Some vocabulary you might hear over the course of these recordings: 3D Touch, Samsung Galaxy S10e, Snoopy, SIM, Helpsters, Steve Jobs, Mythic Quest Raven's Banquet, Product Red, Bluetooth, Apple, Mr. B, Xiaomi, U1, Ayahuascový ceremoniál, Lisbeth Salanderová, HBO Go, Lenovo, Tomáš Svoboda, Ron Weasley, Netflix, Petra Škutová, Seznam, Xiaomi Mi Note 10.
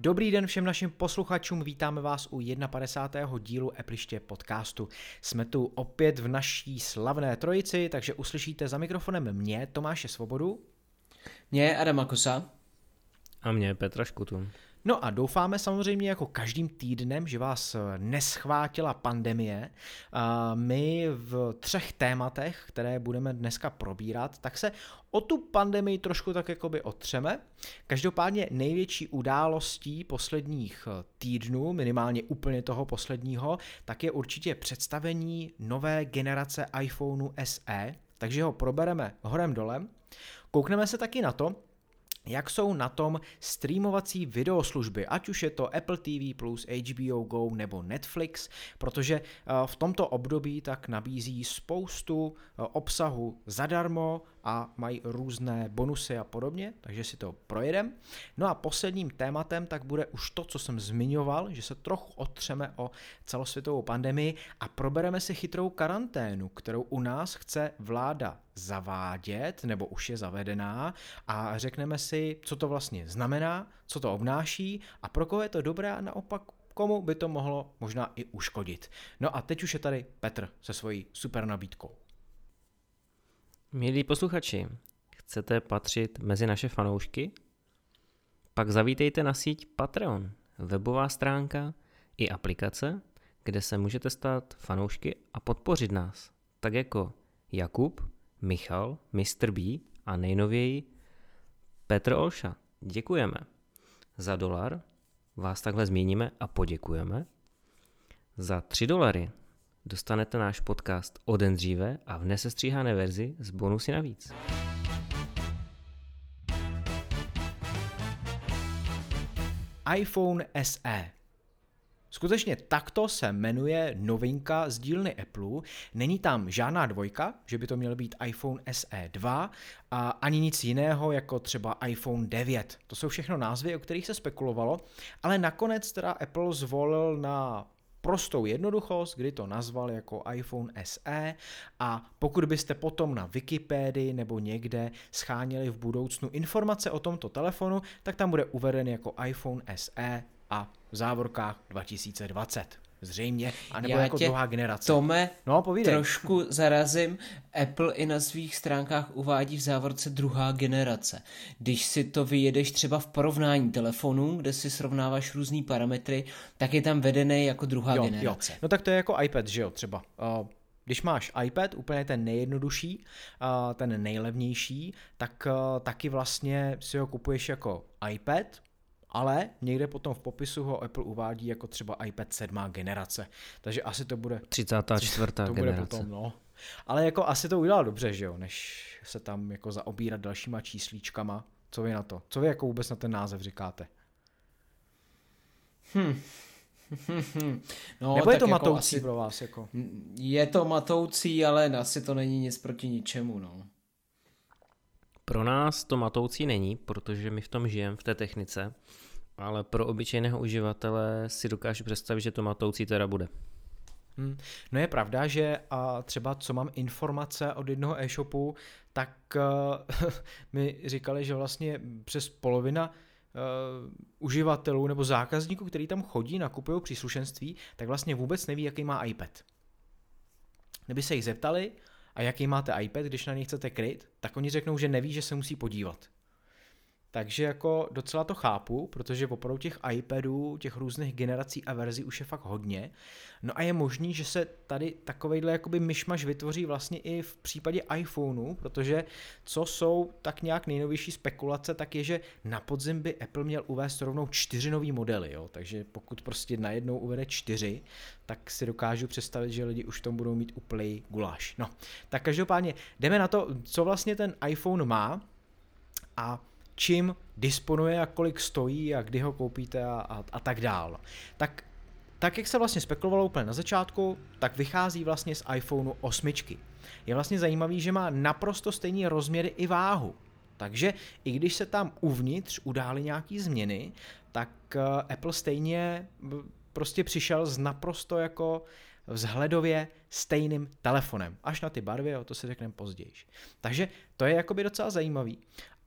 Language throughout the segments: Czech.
Dobrý den všem našim posluchačům, vítáme vás u 51. dílu Appliště podcastu. Jsme tu opět v naší slavné trojici, takže uslyšíte za mikrofonem mě, Tomáše Svobodu. Mě, Adam Makosa. A mě, Petra Škutům. No a doufáme samozřejmě jako každým týdnem, že vás neschvátila pandemie. My v třech tématech, které budeme dneska probírat, tak se o tu pandemii trošku tak jakoby otřeme. Každopádně největší událostí posledních týdnů, minimálně úplně toho posledního, tak je určitě představení nové generace iPhoneu SE, takže ho probereme horem dolem. Koukneme se taky na to, jak jsou na tom streamovací videoslužby, ať už je to Apple TV+, HBO Go nebo Netflix, protože v tomto období tak nabízí spoustu obsahu zadarmo a mají různé bonusy a podobně, takže si to projedeme. No a posledním tématem tak bude už to, co jsem zmiňoval, že se trochu otřeme o celosvětovou pandemii a probereme si chytrou karanténu, kterou u nás chce vláda zavádět, nebo už je zavedená, a řekneme si, co to vlastně znamená, co to obnáší a pro koho je to dobré a naopak komu by to mohlo možná i uškodit. No a teď už je tady Petr se svojí super nabídkou. Milí posluchači, chcete patřit mezi naše fanoušky? Pak zavítejte na síť Patreon, webová stránka i aplikace, kde se můžete stát fanoušky a podpořit nás, tak jako Jakub, Michal, Mr. B a nejnověji Petr Olša. Děkujeme. Za $1 vás takhle zmíníme a poděkujeme. Za $3 dostanete náš podcast o den dříve a v nesestříhané verzi s bonusy navíc. iPhone SE. Skutečně takto se jmenuje novinka z dílny Apple, není tam žádná dvojka, že by to měl být iPhone SE 2 a ani nic jiného jako třeba iPhone 9. To jsou všechno názvy, o kterých se spekulovalo, ale nakonec teda Apple zvolil na prostou jednoduchost, kdy to nazval jako iPhone SE, a pokud byste potom na Wikipedii nebo někde scháněli v budoucnu informace o tomto telefonu, tak tam bude uveden jako iPhone SE a v závorkách 2020. Zřejmě, anebo já jako druhá generace. Tome, no, trošku zarazím, Apple i na svých stránkách uvádí v závorce druhá generace. Když si to vyjedeš třeba v porovnání telefonů, kde si srovnáváš různý parametry, tak je tam vedený jako druhá generace. Jo. No tak to je jako iPad, že jo, třeba. Když máš iPad, úplně ten nejjednodušší, ten nejlevnější, tak taky vlastně si ho kupuješ jako iPad, ale někde potom v popisu ho Apple uvádí jako třeba iPad 7. generace. Takže asi to bude 34. to bude generace. Potom, no. Ale jako asi to udělal dobře, že jo, než se tam jako zaobírat dalšíma číslíčkama. Co vy na to? Co vy jako vůbec na ten název říkáte? No, nebo je to jako matoucí asi pro vás? Jako? Je to matoucí, ale asi to není nic proti ničemu, no. Pro nás to matoucí není, protože my v tom žijeme, v té technice, ale pro obyčejného uživatele si dokážu představit, že to matoucí teda bude. No je pravda, že třeba co mám informace od jednoho e-shopu, tak mi říkali, že vlastně přes polovina uživatelů nebo zákazníků, který tam chodí, nakupují příslušenství, tak vlastně vůbec neví, jaký má iPad. Kdyby se jich zeptali, a jaký máte iPad, když na něj chcete kryt, tak oni řeknou, že neví, že se musí podívat. Takže jako docela to chápu, protože opravdu těch iPadů, těch různých generací a verzí už je fakt hodně. No a je možný, že se tady takovejhle jakoby myšmaš vytvoří vlastně i v případě iPhoneu, protože co jsou tak nějak nejnovější spekulace, tak je, že na podzim by Apple měl uvést rovnou 4 nový modely, jo? Takže pokud prostě najednou uvede 4, tak si dokážu představit, že lidi už v tom budou mít úplný guláš. No, tak každopádně jdeme na to, co vlastně ten iPhone má a čím disponuje a kolik stojí a kdy ho koupíte a tak dál. Tak jak se vlastně spekulovalo úplně na začátku, tak vychází vlastně z iPhoneu 8. Je vlastně zajímavý, že má naprosto stejné rozměry i váhu. Takže i když se tam uvnitř udály nějaké změny, tak Apple stejně prostě přišel s naprosto jako vzhledově stejným telefonem. Až na ty barvy, o to si řekneme později. Takže to je jakoby docela zajímavý.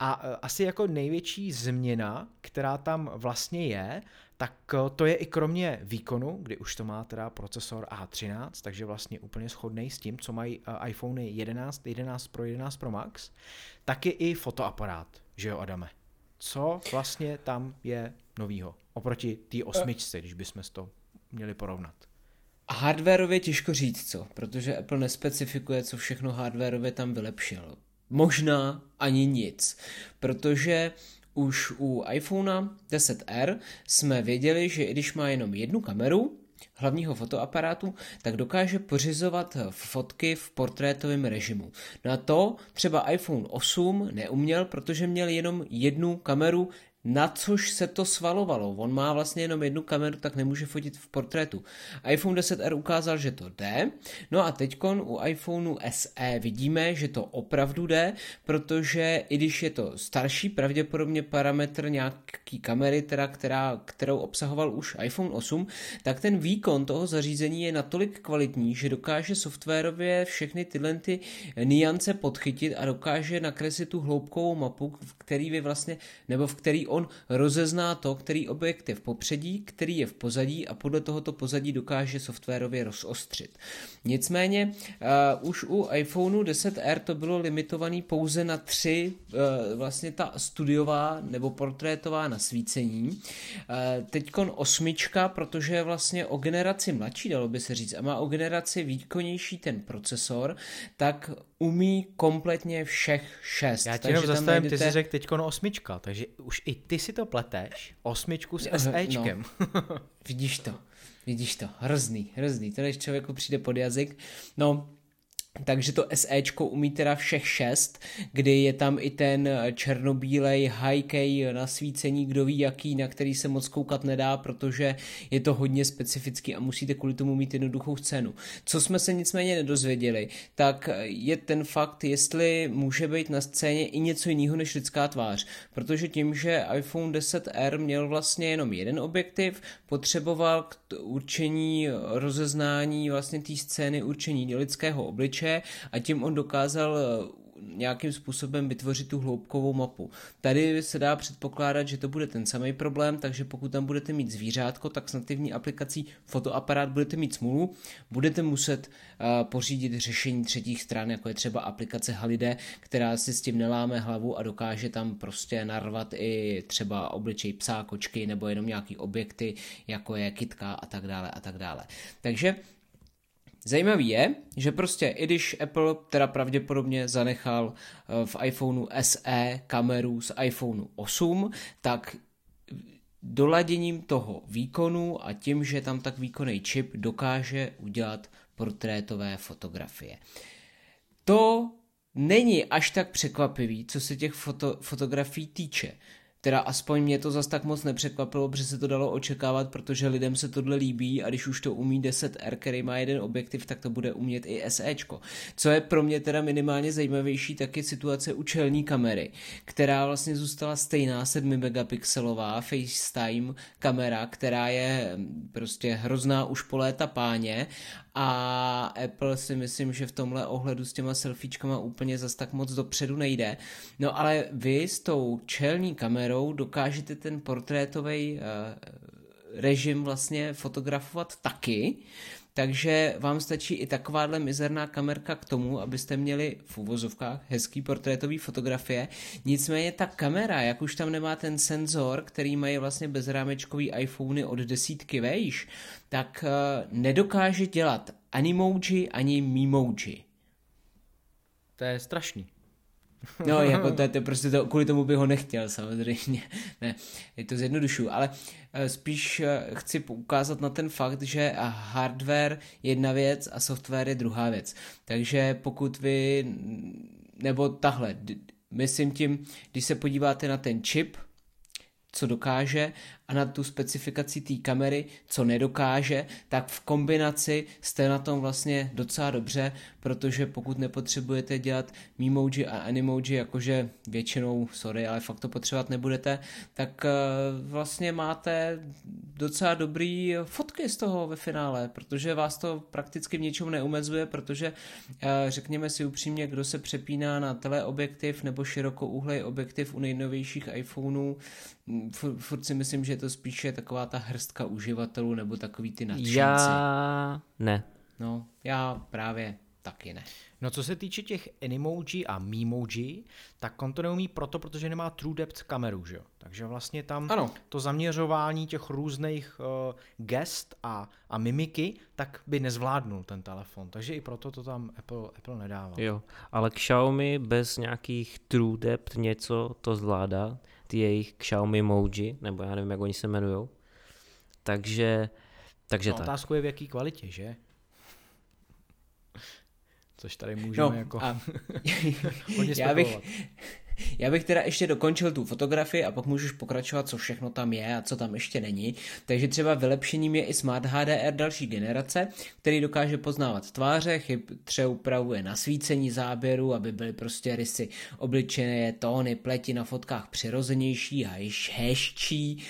A asi jako největší změna, která tam vlastně je, tak to je i kromě výkonu, kdy už to má teda procesor A13, takže vlastně úplně shodnej s tím, co mají iPhone 11, 11 Pro, 11 Pro Max, taky i fotoaparát, že jo, Adame? Co vlastně tam je novýho oproti té osmičce, když bychom to měli porovnat? Hardwarově těžko říct co, protože Apple nespecifikuje, co všechno hardwarově tam vylepšil. Možná ani nic, protože už u iPhone 10R jsme věděli, že i když má jenom jednu kameru hlavního fotoaparátu, tak dokáže pořizovat fotky v portrétovém režimu. Na to třeba iPhone 8 neuměl, protože měl jenom jednu kameru, na což se to svalovalo. On má vlastně jenom jednu kameru, tak nemůže fotit v portrétu. iPhone XR ukázal, že to jde. No a teďkon u iPhoneu SE vidíme, že to opravdu jde, protože i když je to starší, pravděpodobně parametr nějaký kamery, teda, kterou obsahoval už iPhone 8, tak ten výkon toho zařízení je natolik kvalitní, že dokáže softwarově všechny tyhle ty niance podchytit a dokáže nakreslit tu hloubkovou mapu, v který on rozezná to, který objekt je v popředí, který je v pozadí a podle tohoto pozadí dokáže softwarově rozostřit. Nicméně už u iPhoneu 10R to bylo limitované pouze na 3 vlastně ta studiová nebo portrétová nasvícení. Teďkon 8, protože je vlastně o generaci mladší, dalo by se říct, a má o generaci výkonnější ten procesor, tak umí kompletně všech 6. Já ti jenom zastavím, ty jsi řekl teďkon 8, takže už i ty si to pleteš, 8 s SEčkem. No. Vidíš to, hrozný, to než člověku přijde pod jazyk, no. Takže to SEčko umí teda všech 6, kdy je tam i ten černobílej high-key nasvícení, kdo ví jaký, na který se moc koukat nedá, protože je to hodně specifický a musíte kvůli tomu mít jednoduchou cenu. Co jsme se nicméně nedozvěděli, tak je ten fakt, jestli může být na scéně i něco jiného než lidská tvář, protože tím, že iPhone XR měl vlastně jenom jeden objektiv, potřeboval k určení rozeznání vlastně té scény určení lidského obličeje, a tím on dokázal nějakým způsobem vytvořit tu hloubkovou mapu. Tady se dá předpokládat, že to bude ten samý problém, takže pokud tam budete mít zvířátko, tak s nativní aplikací fotoaparát budete mít smůlu, budete muset pořídit řešení třetích stran, jako je třeba aplikace Halide, která si s tím neláme hlavu a dokáže tam prostě narvat i třeba obličej psa, kočky nebo jenom nějaký objekty, jako je kytka a tak dále. Takže zajímavý je, že prostě i když Apple teda pravděpodobně zanechal v iPhoneu SE kameru z iPhoneu 8, tak doladěním toho výkonu a tím, že tam tak výkonný čip, dokáže udělat portrétové fotografie. To není až tak překvapivý, co se těch fotografií týče. Teda aspoň mě to zas tak moc nepřekvapilo, protože se to dalo očekávat, protože lidem se tohle líbí a když už to umí 10R, který má jeden objektiv, tak to bude umět i SEčko. Co je pro mě teda minimálně zajímavější, tak je situace u čelní kamery, která vlastně zůstala stejná 7 megapixelová FaceTime kamera, která je prostě hrozná už po léta páně a Apple si myslím, že v tomhle ohledu s těma selfiečkama úplně zas tak moc dopředu nejde. No ale vy s tou čelní kamerou dokážete ten portrétový režim vlastně fotografovat taky, takže vám stačí i takováhle mizerná kamerka k tomu, abyste měli v uvozovkách hezký portrétový fotografie. Nicméně ta kamera, jak už tam nemá ten senzor, který mají vlastně bezrámečkový iPhony od 10 vejš, tak nedokáže dělat Animoji ani Memoji. To je strašný. No, jako to prostě to, kvůli tomu bych ho nechtěl samozřejmě, ne, je to zjednodušuju, ale spíš chci poukázat na ten fakt, že hardware je jedna věc a software je druhá věc, takže pokud vy, nebo tahle, myslím tím, když se podíváte na ten čip, co dokáže a na tu specifikaci té kamery, co nedokáže, tak v kombinaci jste na tom vlastně docela dobře, protože pokud nepotřebujete dělat Memoji a Animoji, jakože většinou, sorry, ale fakt to potřebovat nebudete, tak vlastně máte docela dobrý fotky z toho ve finále, protože vás to prakticky v něčem neomezuje, protože řekněme si upřímně, kdo se přepíná na teleobjektiv nebo širokouhlej objektiv u nejnovějších iPhoneů, furt si myslím, že je to spíše taková ta hrstka uživatelů nebo takový ty nadšenci. Já ne. No, já právě taky ne. No co se týče těch Animoji a Memoji, tak on to neumí protože nemá True Depth kameru, že jo? Takže vlastně tam to zaměřování těch různých gest a mimiky, tak by nezvládnul ten telefon. Takže i proto to tam Apple nedává. Jo, ale Xiaomi bez nějakých True Depth něco to zvládá, ty jejich Xiaomi Moji, nebo já nevím, jak oni se jmenujou. Takže no, tak. Otázku je v jaký kvalitě, že? Což tady můžeme hodně spekulovat. Já bych teda ještě dokončil tu fotografii a pak můžu pokračovat, co všechno tam je a co tam ještě není. Takže třeba vylepšením je i Smart HDR další generace, který dokáže poznávat tváře, chytře upravuje nasvícení záběru, aby byly prostě rysy obličeje, tóny, pleti na fotkách přirozenější a hezčí.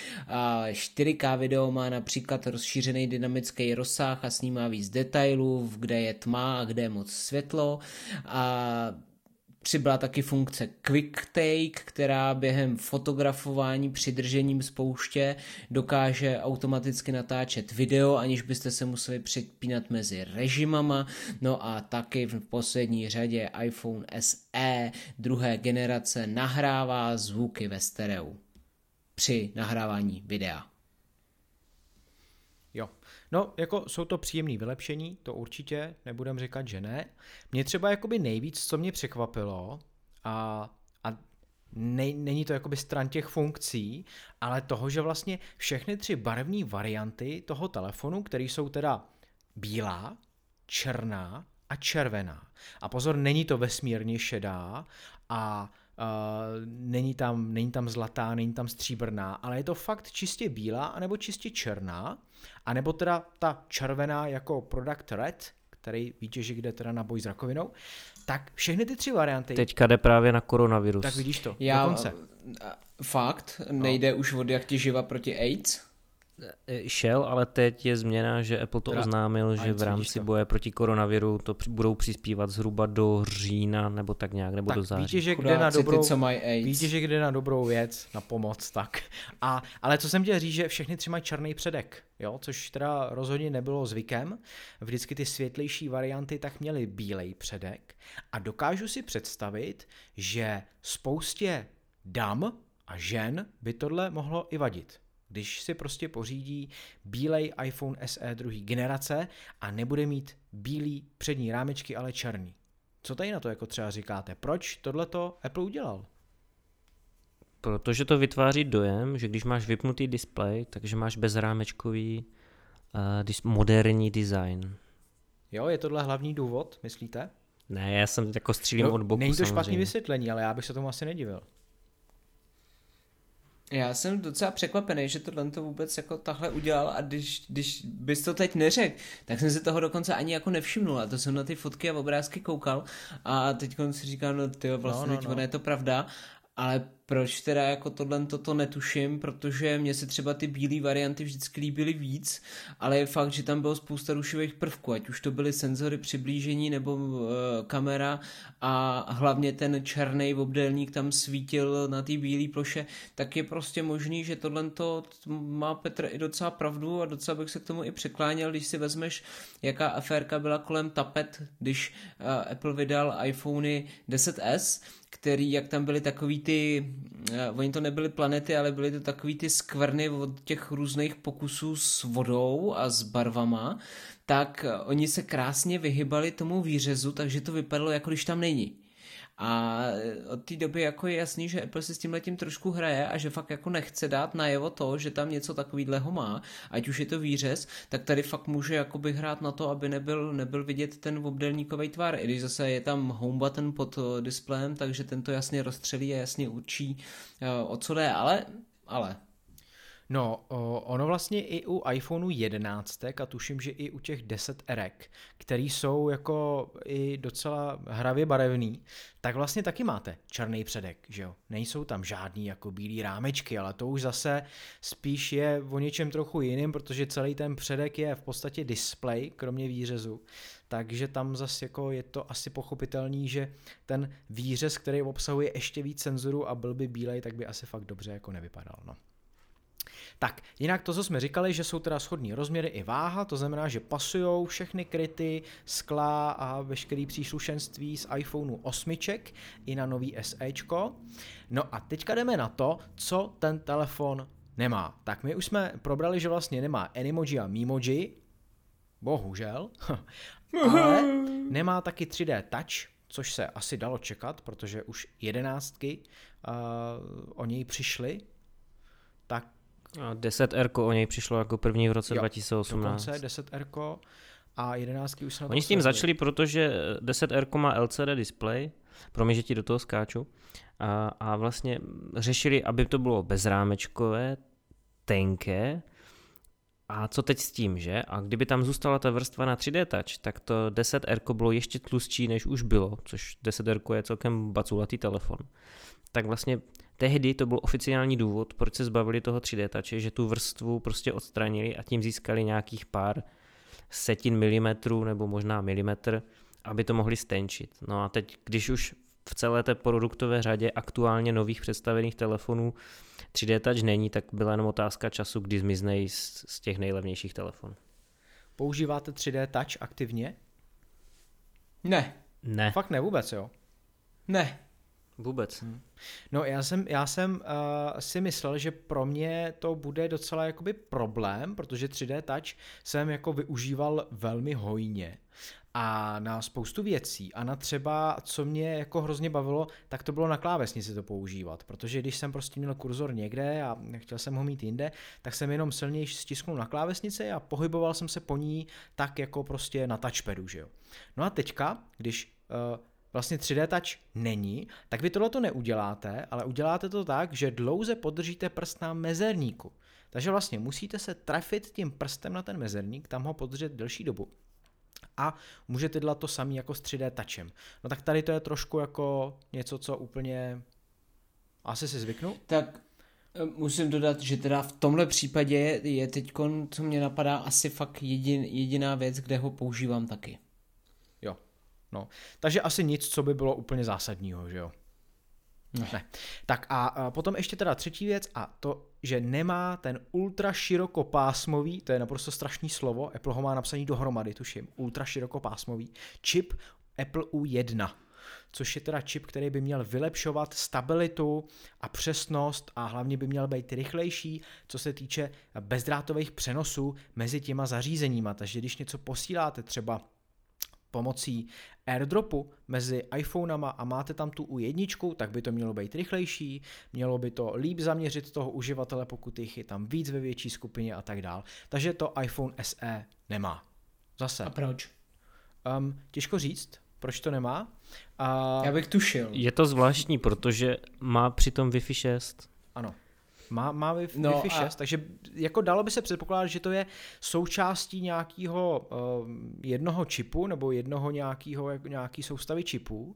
4K video má například rozšířený dynamický rozsah a snímá víc detailů, kde je tma a kde je moc světlo. Přibyla taky funkce Quick Take, která během fotografování přidržením spouště dokáže automaticky natáčet video, aniž byste se museli přepínat mezi režimama. No a taky v poslední řadě iPhone SE druhé generace nahrává zvuky ve stereu při nahrávání videa. Jo, no jako jsou to příjemné vylepšení, to určitě nebudem říkat, že ne. Mě třeba jakoby nejvíc, co mě překvapilo, není to jakoby stran těch funkcí, ale toho, že vlastně všechny tři barevné varianty toho telefonu, které jsou teda bílá, černá a červená. A pozor, není to vesmírně šedá a není tam zlatá, není tam stříbrná, ale je to fakt čistě bílá, anebo čistě černá, anebo teda ta červená jako product red, který výtěžek jde teda na boj s rakovinou, tak všechny ty tři varianty. Teďka jde právě na koronavirus. Tak vidíš to, dokonce. Fakt, nejde už od jak těživa proti AIDS? Šel, ale teď je změna, že Apple to oznámil, že v rámci boje proti koronaviru to budou přispívat zhruba do října nebo tak nějak, nebo tak do září. Víte, že jde na dobrou věc, na pomoc, tak. Ale co jsem chtěl říct, že všechny tři mají černý předek, jo? Což teda rozhodně nebylo zvykem. Vždycky ty světlejší varianty tak měly bílej předek a dokážu si představit, že spoustě dam a žen by tohle mohlo i vadit. Když si prostě pořídí bílej iPhone SE druhý generace a nebude mít bílý přední rámečky, ale černý. Co tady na to jako třeba říkáte? Proč tohleto Apple udělal? Protože to vytváří dojem, že když máš vypnutý displej, takže máš bezrámečkový moderní design. Jo, je tohle hlavní důvod, myslíte? Ne, já jsem jako střílím od boku. Není to špatný vysvětlení, ale já bych se tomu asi nedivil. Já jsem docela překvapený, že tohle to vůbec jako tahle udělal a když bys to teď neřekl, tak jsem se toho dokonce ani jako nevšimnul a to jsem na ty fotky a obrázky koukal a teď si říkám, je to pravda, ale proč teda jako tohle to netuším, protože mně se třeba ty bílé varianty vždycky líbily víc, ale je fakt, že tam bylo spousta rušivých prvků, ať už to byly senzory přiblížení nebo kamera a hlavně ten černý obdélník tam svítil na té bílé ploše, tak je prostě možný, že tohle to má Petr i docela pravdu a docela bych se k tomu i překláněl, když si vezmeš, jaká aférka byla kolem tapet, když Apple vydal iPhony 10s, který, jak tam byly takový ty, oni to nebyly planety, ale byly to takový ty skvrny od těch různých pokusů s vodou a s barvama, tak oni se krásně vyhybali tomu výřezu, takže to vypadalo, jako když tam není. A od té doby jako je jasný, že Apple si s tímhletím trošku hraje a že fakt jako nechce dát najevo to, že tam něco takovýhleho má, ať už je to výřez, tak tady fakt může jakoby hrát na to, aby nebyl vidět ten obdélníkový tvar, i když zase je tam home button pod displejem, takže ten to jasně rozstřelí a jasně určí, o co jde, ale... No, ono vlastně i u iPhoneu 11 a tuším, že i u těch 10R, který jsou jako i docela hravě barevný, tak vlastně taky máte černý předek, že jo? Nejsou tam žádný jako bílý rámečky, ale to už zase spíš je o něčem trochu jiným, protože celý ten předek je v podstatě displej, kromě výřezu. Takže tam zase jako je to asi pochopitelný, že ten výřez, který obsahuje ještě víc senzorů a byl by bílej, tak by asi fakt dobře jako nevypadal, no. Tak, jinak to, co jsme říkali, že jsou teda shodný rozměry i váha, to znamená, že pasujou všechny kryty, skla a veškerý příslušenství z iPhoneu 8 i na nový SEčko. No a teďka jdeme na to, co ten telefon nemá. Tak my už jsme probrali, že vlastně nemá Animoji a Memoji, bohužel, ale nemá taky 3D Touch, což se asi dalo čekat, protože už jedenáctky o něj přišly, tak a 10R o něj přišlo jako první v roce 2018. Jo, dokonce 10R a 11 už se na to. Oni s tím začali, protože 10R má LCD display, promiň, že ti do toho skáču, a vlastně řešili, aby to bylo bezrámečkové, tenké, a co teď s tím, že? A kdyby tam zůstala ta vrstva na 3D Touch, tak to 10R bylo ještě tlustší, než už bylo, což 10R je celkem baculatý telefon. Tak vlastně tehdy to byl oficiální důvod, proč se zbavili toho 3D Touche, že tu vrstvu prostě odstranili a tím získali nějakých pár setin milimetrů nebo možná milimetr, aby to mohli stenčit. No a teď, když už v celé té produktové řadě aktuálně nových představených telefonů 3D Touch není, tak byla jenom otázka času, kdy zmiznej z těch nejlevnějších telefonů. Používáte 3D Touch aktivně? Ne. Ne. Fakt ne vůbec, jo? Ne. Vůbec. No já jsem si myslel, že pro mě to bude docela jakoby problém, protože 3D Touch jsem jako využíval velmi hojně a na spoustu věcí a na třeba, co mě jako hrozně bavilo, tak to bylo na klávesnici to používat, protože když jsem prostě měl kurzor někde a chtěl jsem ho mít jinde, tak jsem jenom silněji stisknul na klávesnici a pohyboval jsem se po ní tak jako prostě na touchpadu, že jo. No a teďka, když vlastně 3D Touch není, tak vy tohleto neuděláte, ale uděláte to tak, že dlouze podržíte prst na mezerníku. Takže vlastně musíte se trefit tím prstem na ten mezerník, tam ho podržet delší dobu. A můžete dělat to samý jako s 3D Touchem. No tak tady to je trošku jako něco, co úplně asi si zvyknu. Tak musím dodat, že teda v tomhle případě je teďkon, co mě napadá, asi fakt jediná věc, kde ho používám taky. No, takže asi nic, co by bylo úplně zásadního, že jo? Ne. Tak a potom ještě teda třetí věc a to, že nemá ten ultra širokopásmový, to je naprosto strašný slovo, Apple ho má napsaný dohromady, tuším, ultra širokopásmový čip Apple U1, což je teda čip, který by měl vylepšovat stabilitu a přesnost a hlavně by měl být rychlejší, co se týče bezdrátových přenosů mezi těma zařízeníma, takže když něco posíláte třeba pomocí airdropu mezi iPhonama a máte tam tu U1, tak by to mělo být rychlejší, mělo by to líp zaměřit toho uživatele, pokud jich je tam víc ve větší skupině a tak dál. Takže to iPhone SE nemá. Zase. A proč? Těžko říct, proč to nemá. Já bych tušil. Je to zvláštní, protože má přitom Wi-Fi 6. Ano. Má Wi-Fi 6, takže jako dalo by se předpokládat, že to je součástí nějakého jednoho čipu nebo nějaký soustavy čipů.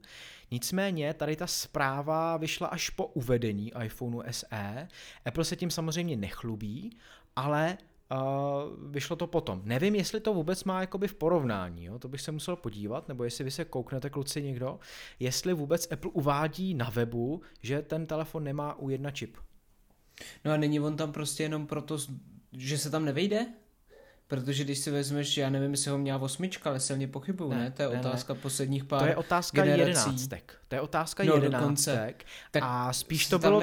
Nicméně tady ta zpráva vyšla až po uvedení iPhoneu SE. Apple se tím samozřejmě nechlubí, ale vyšlo to potom. Nevím, jestli to vůbec má jakoby v porovnání, jo? To bych se musel podívat, nebo jestli vy se kouknete, kluci, někdo, jestli vůbec Apple uvádí na webu, že ten telefon nemá U1 čip. No a není on tam prostě jenom proto, že se tam nevejde? Protože když si vezmeš, já nevím, jestli ho měla 8, ale silně pochybuju, ne? To je otázka posledních pár generací. To je otázka generací. jedenáctek. Tak a spíš to bylo,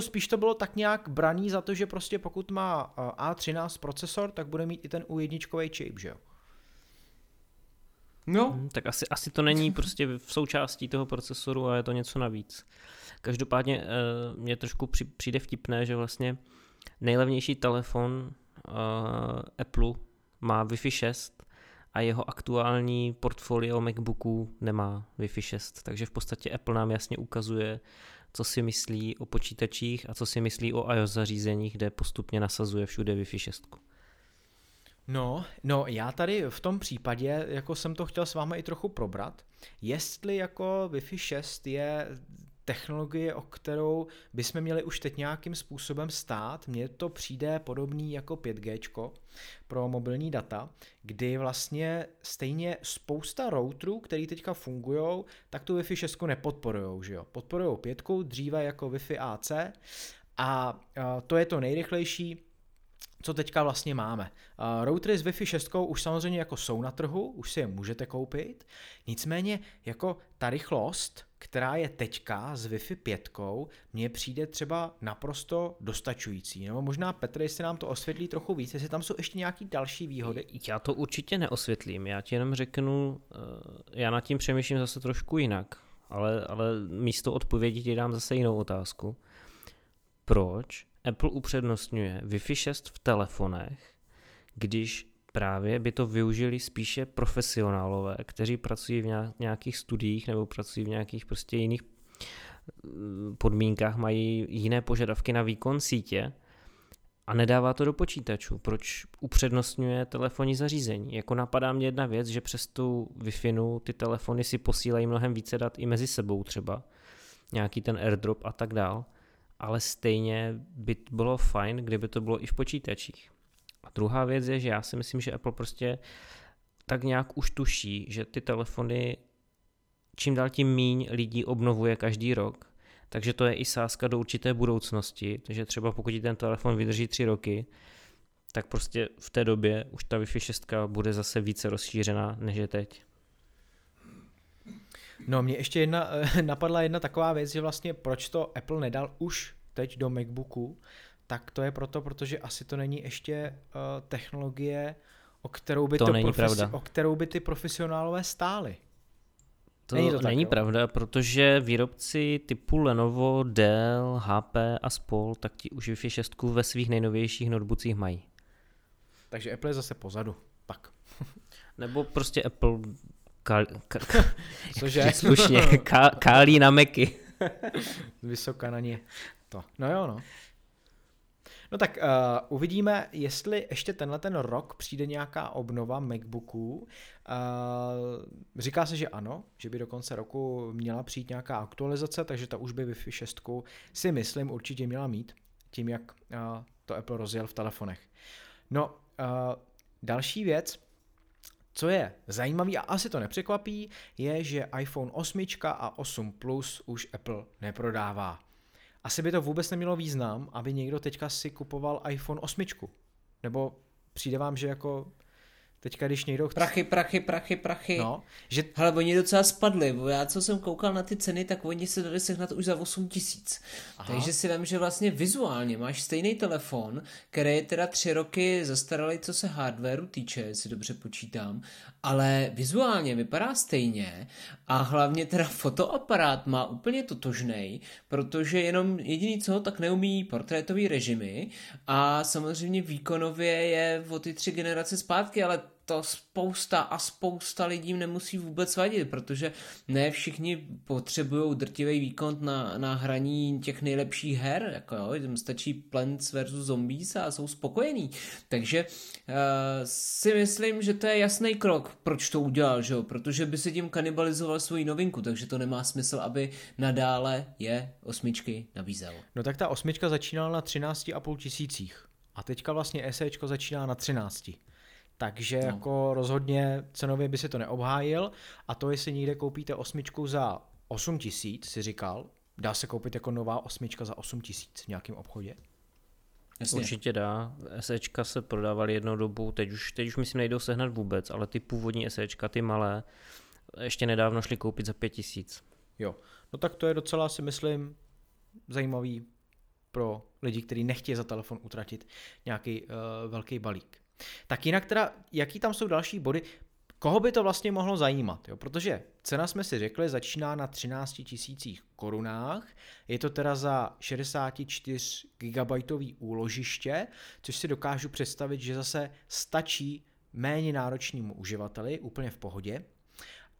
spíš to bylo tak nějak braný za to, že prostě pokud má A13 procesor, tak bude mít i ten U1 čip, že jo? No. Tak asi to není prostě v součástí toho procesoru a je to něco navíc. Každopádně mě trošku přijde vtipné, že vlastně nejlevnější telefon Apple má Wi-Fi 6 a jeho aktuální portfolio MacBooků nemá Wi-Fi 6, takže v podstatě Apple nám jasně ukazuje, co si myslí o počítačích a co si myslí o iOS zařízeních, kde postupně nasazuje všude Wi-Fi 6. No, já tady v tom případě, jako jsem to chtěl s vámi i trochu probrat, jestli jako Wi-Fi 6 je technologie, o kterou bychom měli už teď nějakým způsobem stát. Mně to přijde podobný jako 5G pro mobilní data, kdy vlastně stejně spousta routerů, který teďka fungujou, tak tu Wi-Fi 6 nepodporujou, že jo? Podporujou 5, dříve jako Wi-Fi AC a to je to nejrychlejší, co teďka vlastně máme. Routery s Wi-Fi 6 už samozřejmě jako jsou na trhu, už si je můžete koupit, nicméně jako ta rychlost, která je teďka s Wi-Fi 5, mně přijde třeba naprosto dostačující. Nebo možná Petr, jestli nám to osvětlí trochu víc, jestli tam jsou ještě nějaké další výhody. Já to určitě neosvětlím, já ti jenom řeknu, já nad tím přemýšlím zase trošku jinak, ale místo odpovědi ti dám zase jinou otázku. Proč Apple upřednostňuje Wi-Fi 6 v telefonech, když právě by to využili spíše profesionálové, kteří pracují v nějakých studiích nebo pracují v nějakých prostě jiných podmínkách, mají jiné požadavky na výkon sítě a nedává to do počítačů. Proč upřednostňuje telefonní zařízení? Jako napadá mě jedna věc, že přes tu Wi-Fi ty telefony si posílají mnohem více dat i mezi sebou třeba, nějaký ten airdrop a tak dál. Ale stejně by bylo fajn, kdyby to bylo i v počítačích. A druhá věc je, že já si myslím, že Apple prostě tak nějak už tuší, že ty telefony čím dál tím míň lidí obnovuje každý rok, takže to je i sázka do určité budoucnosti, takže třeba pokud ten telefon vydrží 3 roky, tak prostě v té době už ta Wi-Fi 6 bude zase více rozšířená, než je teď. No, mě ještě napadla jedna taková věc, že vlastně proč to Apple nedal už teď do MacBooku, tak to je proto, protože asi to není ještě technologie, o kterou by ty profesionálové stáli. To není pravda, protože výrobci typu Lenovo, Dell, HP a spol, tak ti už Wi-Fi 6 ve svých nejnovějších notebookích mají. Takže Apple je zase pozadu, pak. Nebo prostě Apple... Kálí na Macy. Vysoká na ně. To. No tak uvidíme, jestli ještě ten rok přijde nějaká obnova MacBooků. Říká se, že ano, že by do konce roku měla přijít nějaká aktualizace, takže ta už by Wi-Fi 6 si myslím určitě měla mít, tím jak to Apple rozjel v telefonech. No, další věc, co je zajímavý a asi to nepřekvapí, je, že iPhone 8 a 8 Plus už Apple neprodává. Asi by to vůbec nemělo význam, aby někdo teďka si kupoval iPhone 8. Nebo přijde vám, že jako teďka, když někdo chce... Prachy. No, že... Hele, oni docela spadli. Já, co jsem koukal na ty ceny, tak oni se dali sehnat už za 8 000. Aha. Takže si vem, že vlastně vizuálně máš stejný telefon, který je teda 3 roky zastaralý, co se hardwareu týče, si dobře počítám, ale vizuálně vypadá stejně a hlavně teda fotoaparát má úplně totožnej, protože jenom jediný, co ho tak neumí, portrétový režimy a samozřejmě výkonově je o ty 3 generace zpátky, ale to spousta lidí nemusí vůbec vadit, protože ne všichni potřebují drtivý výkon na hraní těch nejlepších her, jako jo, jim stačí Plants vs. Zombies a jsou spokojení. Takže si myslím, že to je jasný krok, proč to udělal, že jo, protože by se tím kanibalizoval svoji novinku, takže to nemá smysl, aby nadále je 8 nabízel. No tak ta 8 začínala na 13 500. A teďka vlastně SEčko začíná na 13. Takže jako rozhodně cenově by se to neobhájil a to, jestli někde koupíte 8 za 8 000, si říkal, dá se koupit jako nová 8 za 8 000 v nějakém obchodě? Jasně. Určitě dá. SEčka se prodávaly jednou dobu, teď už myslím nejdou sehnat vůbec, ale ty původní SEčka, ty malé, ještě nedávno šli koupit za 5 000. Jo, no tak to je docela, si myslím, zajímavý pro lidi, kteří nechtějí za telefon utratit nějaký velký balík. Tak jinak teda, jaký tam jsou další body, koho by to vlastně mohlo zajímat, jo? Protože cena, jsme si řekli, začíná na 13 000 korunách, je to teda za 64 gigabajtový úložiště, což si dokážu představit, že zase stačí méně náročnímu uživateli, úplně v pohodě.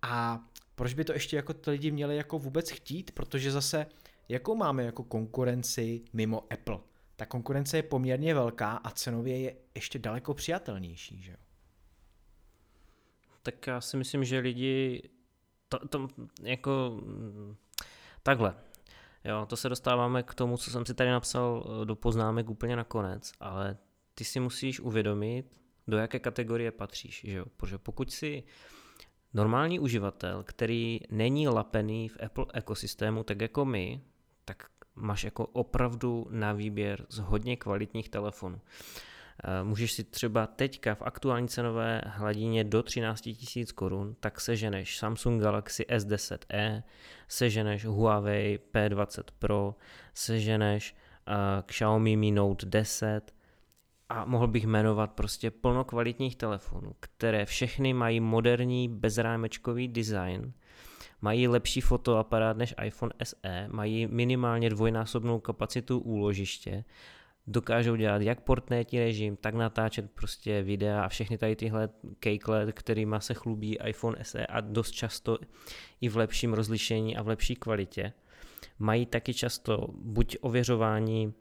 A proč by to ještě jako ty lidi měli jako vůbec chtít, protože zase Jakou máme jako konkurenci mimo Apple? Ta konkurence je poměrně velká a cenově je ještě daleko přijatelnější, že jo? Tak já si myslím, že lidi to jako takhle. Jo, to se dostáváme k tomu, co jsem si tady napsal do poznámek úplně nakonec, ale ty si musíš uvědomit, do jaké kategorie patříš, že jo? Protože pokud si normální uživatel, který není lapený v Apple ekosystému, tak jako my, tak máš jako opravdu na výběr z hodně kvalitních telefonů. Můžeš si třeba teďka v aktuální cenové hladině do 13 000 Kč, tak seženeš Samsung Galaxy S10e, seženeš Huawei P20 Pro, seženeš Xiaomi Mi Note 10 a mohl bych jmenovat prostě plno kvalitních telefonů, které všechny mají moderní bezrámečkový design, mají lepší fotoaparát než iPhone SE, mají minimálně dvojnásobnou kapacitu úložiště, dokážou dělat jak portrétní režim, tak natáčet prostě videa a všechny tady tyhle kejkle, kterýma se chlubí iPhone SE a dost často i v lepším rozlišení a v lepší kvalitě. Mají taky často buď ověřování,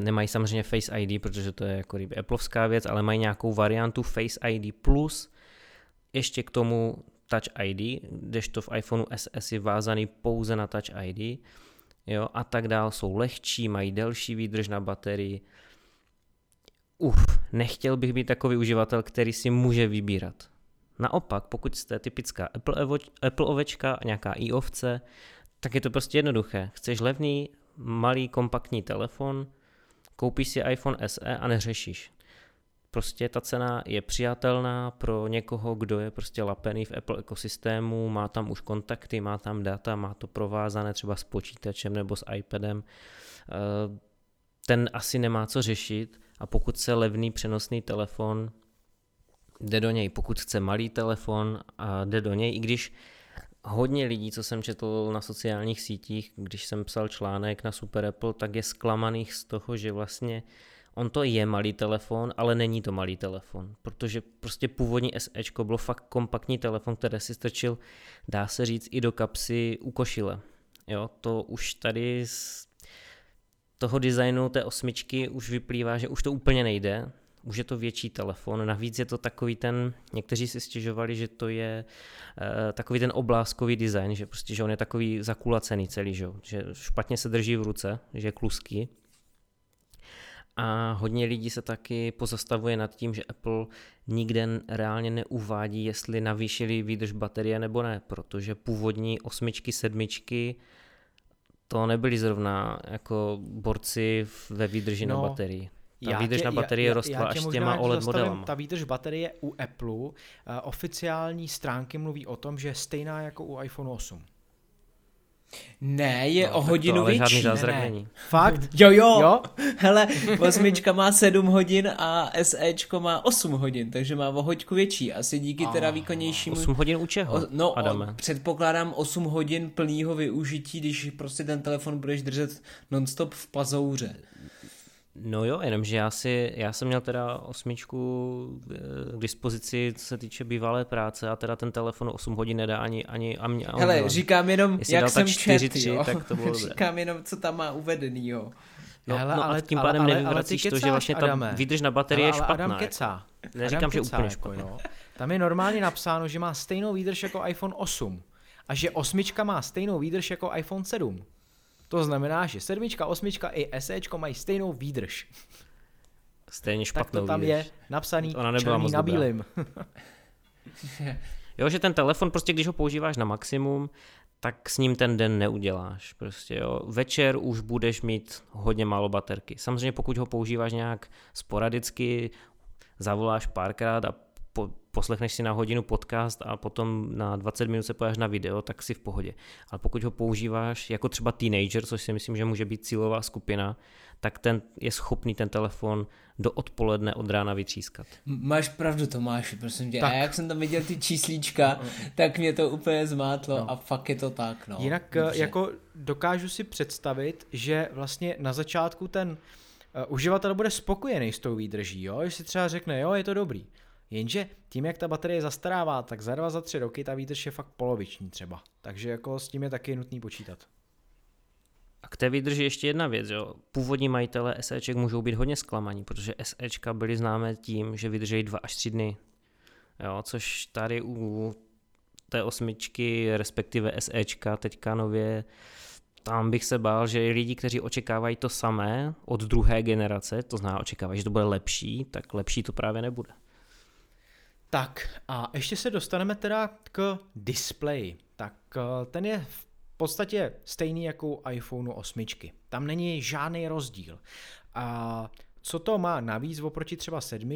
nemají samozřejmě Face ID, protože to je jako applovská věc, ale mají nějakou variantu Face ID plus, ještě k tomu Touch ID, kdežto v iPhoneu SE je vázaný pouze na Touch ID, jo, a tak dál, jsou lehčí, mají delší výdrž na baterii. Nechtěl bych být takový uživatel, který si může vybírat. Naopak, pokud jste typická Apple ovečka, nějaká i ovce, tak je to prostě jednoduché. Chceš levný, malý, kompaktní telefon, koupíš si iPhone SE a neřešíš. Prostě ta cena je přijatelná pro někoho, kdo je prostě lapený v Apple ekosystému, má tam už kontakty, má tam data, má to provázané třeba s počítačem nebo s iPadem. Ten asi nemá co řešit a pokud se levný přenosný telefon jde do něj, pokud chce malý telefon a jde do něj, i když hodně lidí, co jsem četl na sociálních sítích, když jsem psal článek na Super Apple, tak je zklamaných z toho, že vlastně on to je malý telefon, ale není to malý telefon, protože prostě původní SEčko bylo fakt kompaktní telefon, které si strčil, dá se říct, i do kapsy u košile. Jo, to už tady z toho designu té osmičky už vyplývá, že už to úplně nejde, už je to větší telefon, navíc je to takový ten, někteří si stěžovali, že to je takový ten obláskový design, že prostě, že on je takový zakulacený celý, že špatně se drží v ruce, že je kluský. A hodně lidí se taky pozastavuje nad tím, že Apple nikde reálně neuvádí, jestli navýšili výdrž baterie nebo ne, protože původní osmičky, sedmičky, to nebyli zrovna jako borci ve výdrži na baterii. Ta výdrž na baterii rostla až těma OLED modelama. Ta výdrž baterie u Apple, oficiální stránky mluví o tom, že je stejná jako u iPhone 8. Ne, je o hodinu větší. Ne. Fakt? Jo. Hele, osmička má 7 hodin a SEčko má 8 hodin, takže má o hoďku větší. Asi díky teda výkonnějšímu... 8 hodin u čeho, Adame? Předpokládám 8 hodin plného využití, když prostě ten telefon budeš držet nonstop v pazouře. No jo, jenomže já jsem měl teda osmičku k dispozici, co se týče bývalé práce a teda ten telefon 8 hodin nedá ani a mě. Hele, říkám jenom, jestli jak jsem četl, říkám jenom, co tam má uvedenýho. Ale tím pádem nevyvracíš to, že vlastně ta výdrž na baterii je špatná. Adam kecá. Neříkám, že úplně špatná. Jako, tam je normálně napsáno, že má stejnou výdrž jako iPhone 8 a že osmička má stejnou výdrž jako iPhone 7. To znamená, že sedmička, osmička i SEčko mají stejnou výdrž. Stejně špatnou výdrž. Tak to tam výdrž. Je napsaný černý na bílým. Jo, že ten telefon prostě, když ho používáš na maximum, tak s ním ten den neuděláš. Prostě jo. Večer už budeš mít hodně málo baterky. Samozřejmě pokud ho používáš nějak sporadicky, zavoláš párkrát a poslechneš si na hodinu podcast a potom na 20 minut se pojáš na video, tak si v pohodě. Ale pokud ho používáš jako třeba teenager, což si myslím, že může být cílová skupina, tak ten je schopný ten telefon do odpoledne od rána vytřískat. Máš pravdu, Tomáši, prosím tě. Tak. A jak jsem tam viděl ty číslíčka, tak mě to úplně zmátlo a fakt je to tak. No. Jinak jako dokážu si představit, že vlastně na začátku ten uživatel bude spokojený s tou výdrží, jo? Že si třeba řekne, jo, je to dobrý. Jenže tím, jak ta baterie zastarává, tak za 2-3 roky ta výdrž je fakt poloviční třeba. Takže jako s tím je taky nutný počítat. A k té výdrži ještě jedna věc, jo. Původní majitelé SEček můžou být hodně zklamaní, protože SEčka byly známé tím, že vydržejí 2 až 3 dny. Jo, což tady u té osmičky, respektive SEčka teďka nově, tam bych se bál, že lidi, kteří očekávají to samé od druhé generace, to znamená očekávají, že to bude lepší, tak lepší to právě nebude. Tak a ještě se dostaneme teda k displeji. Tak ten je v podstatě stejný jako u iPhoneu 8. Tam není žádný rozdíl. A co to má navíc oproti třeba 7,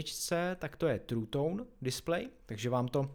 tak to je True Tone display, takže vám to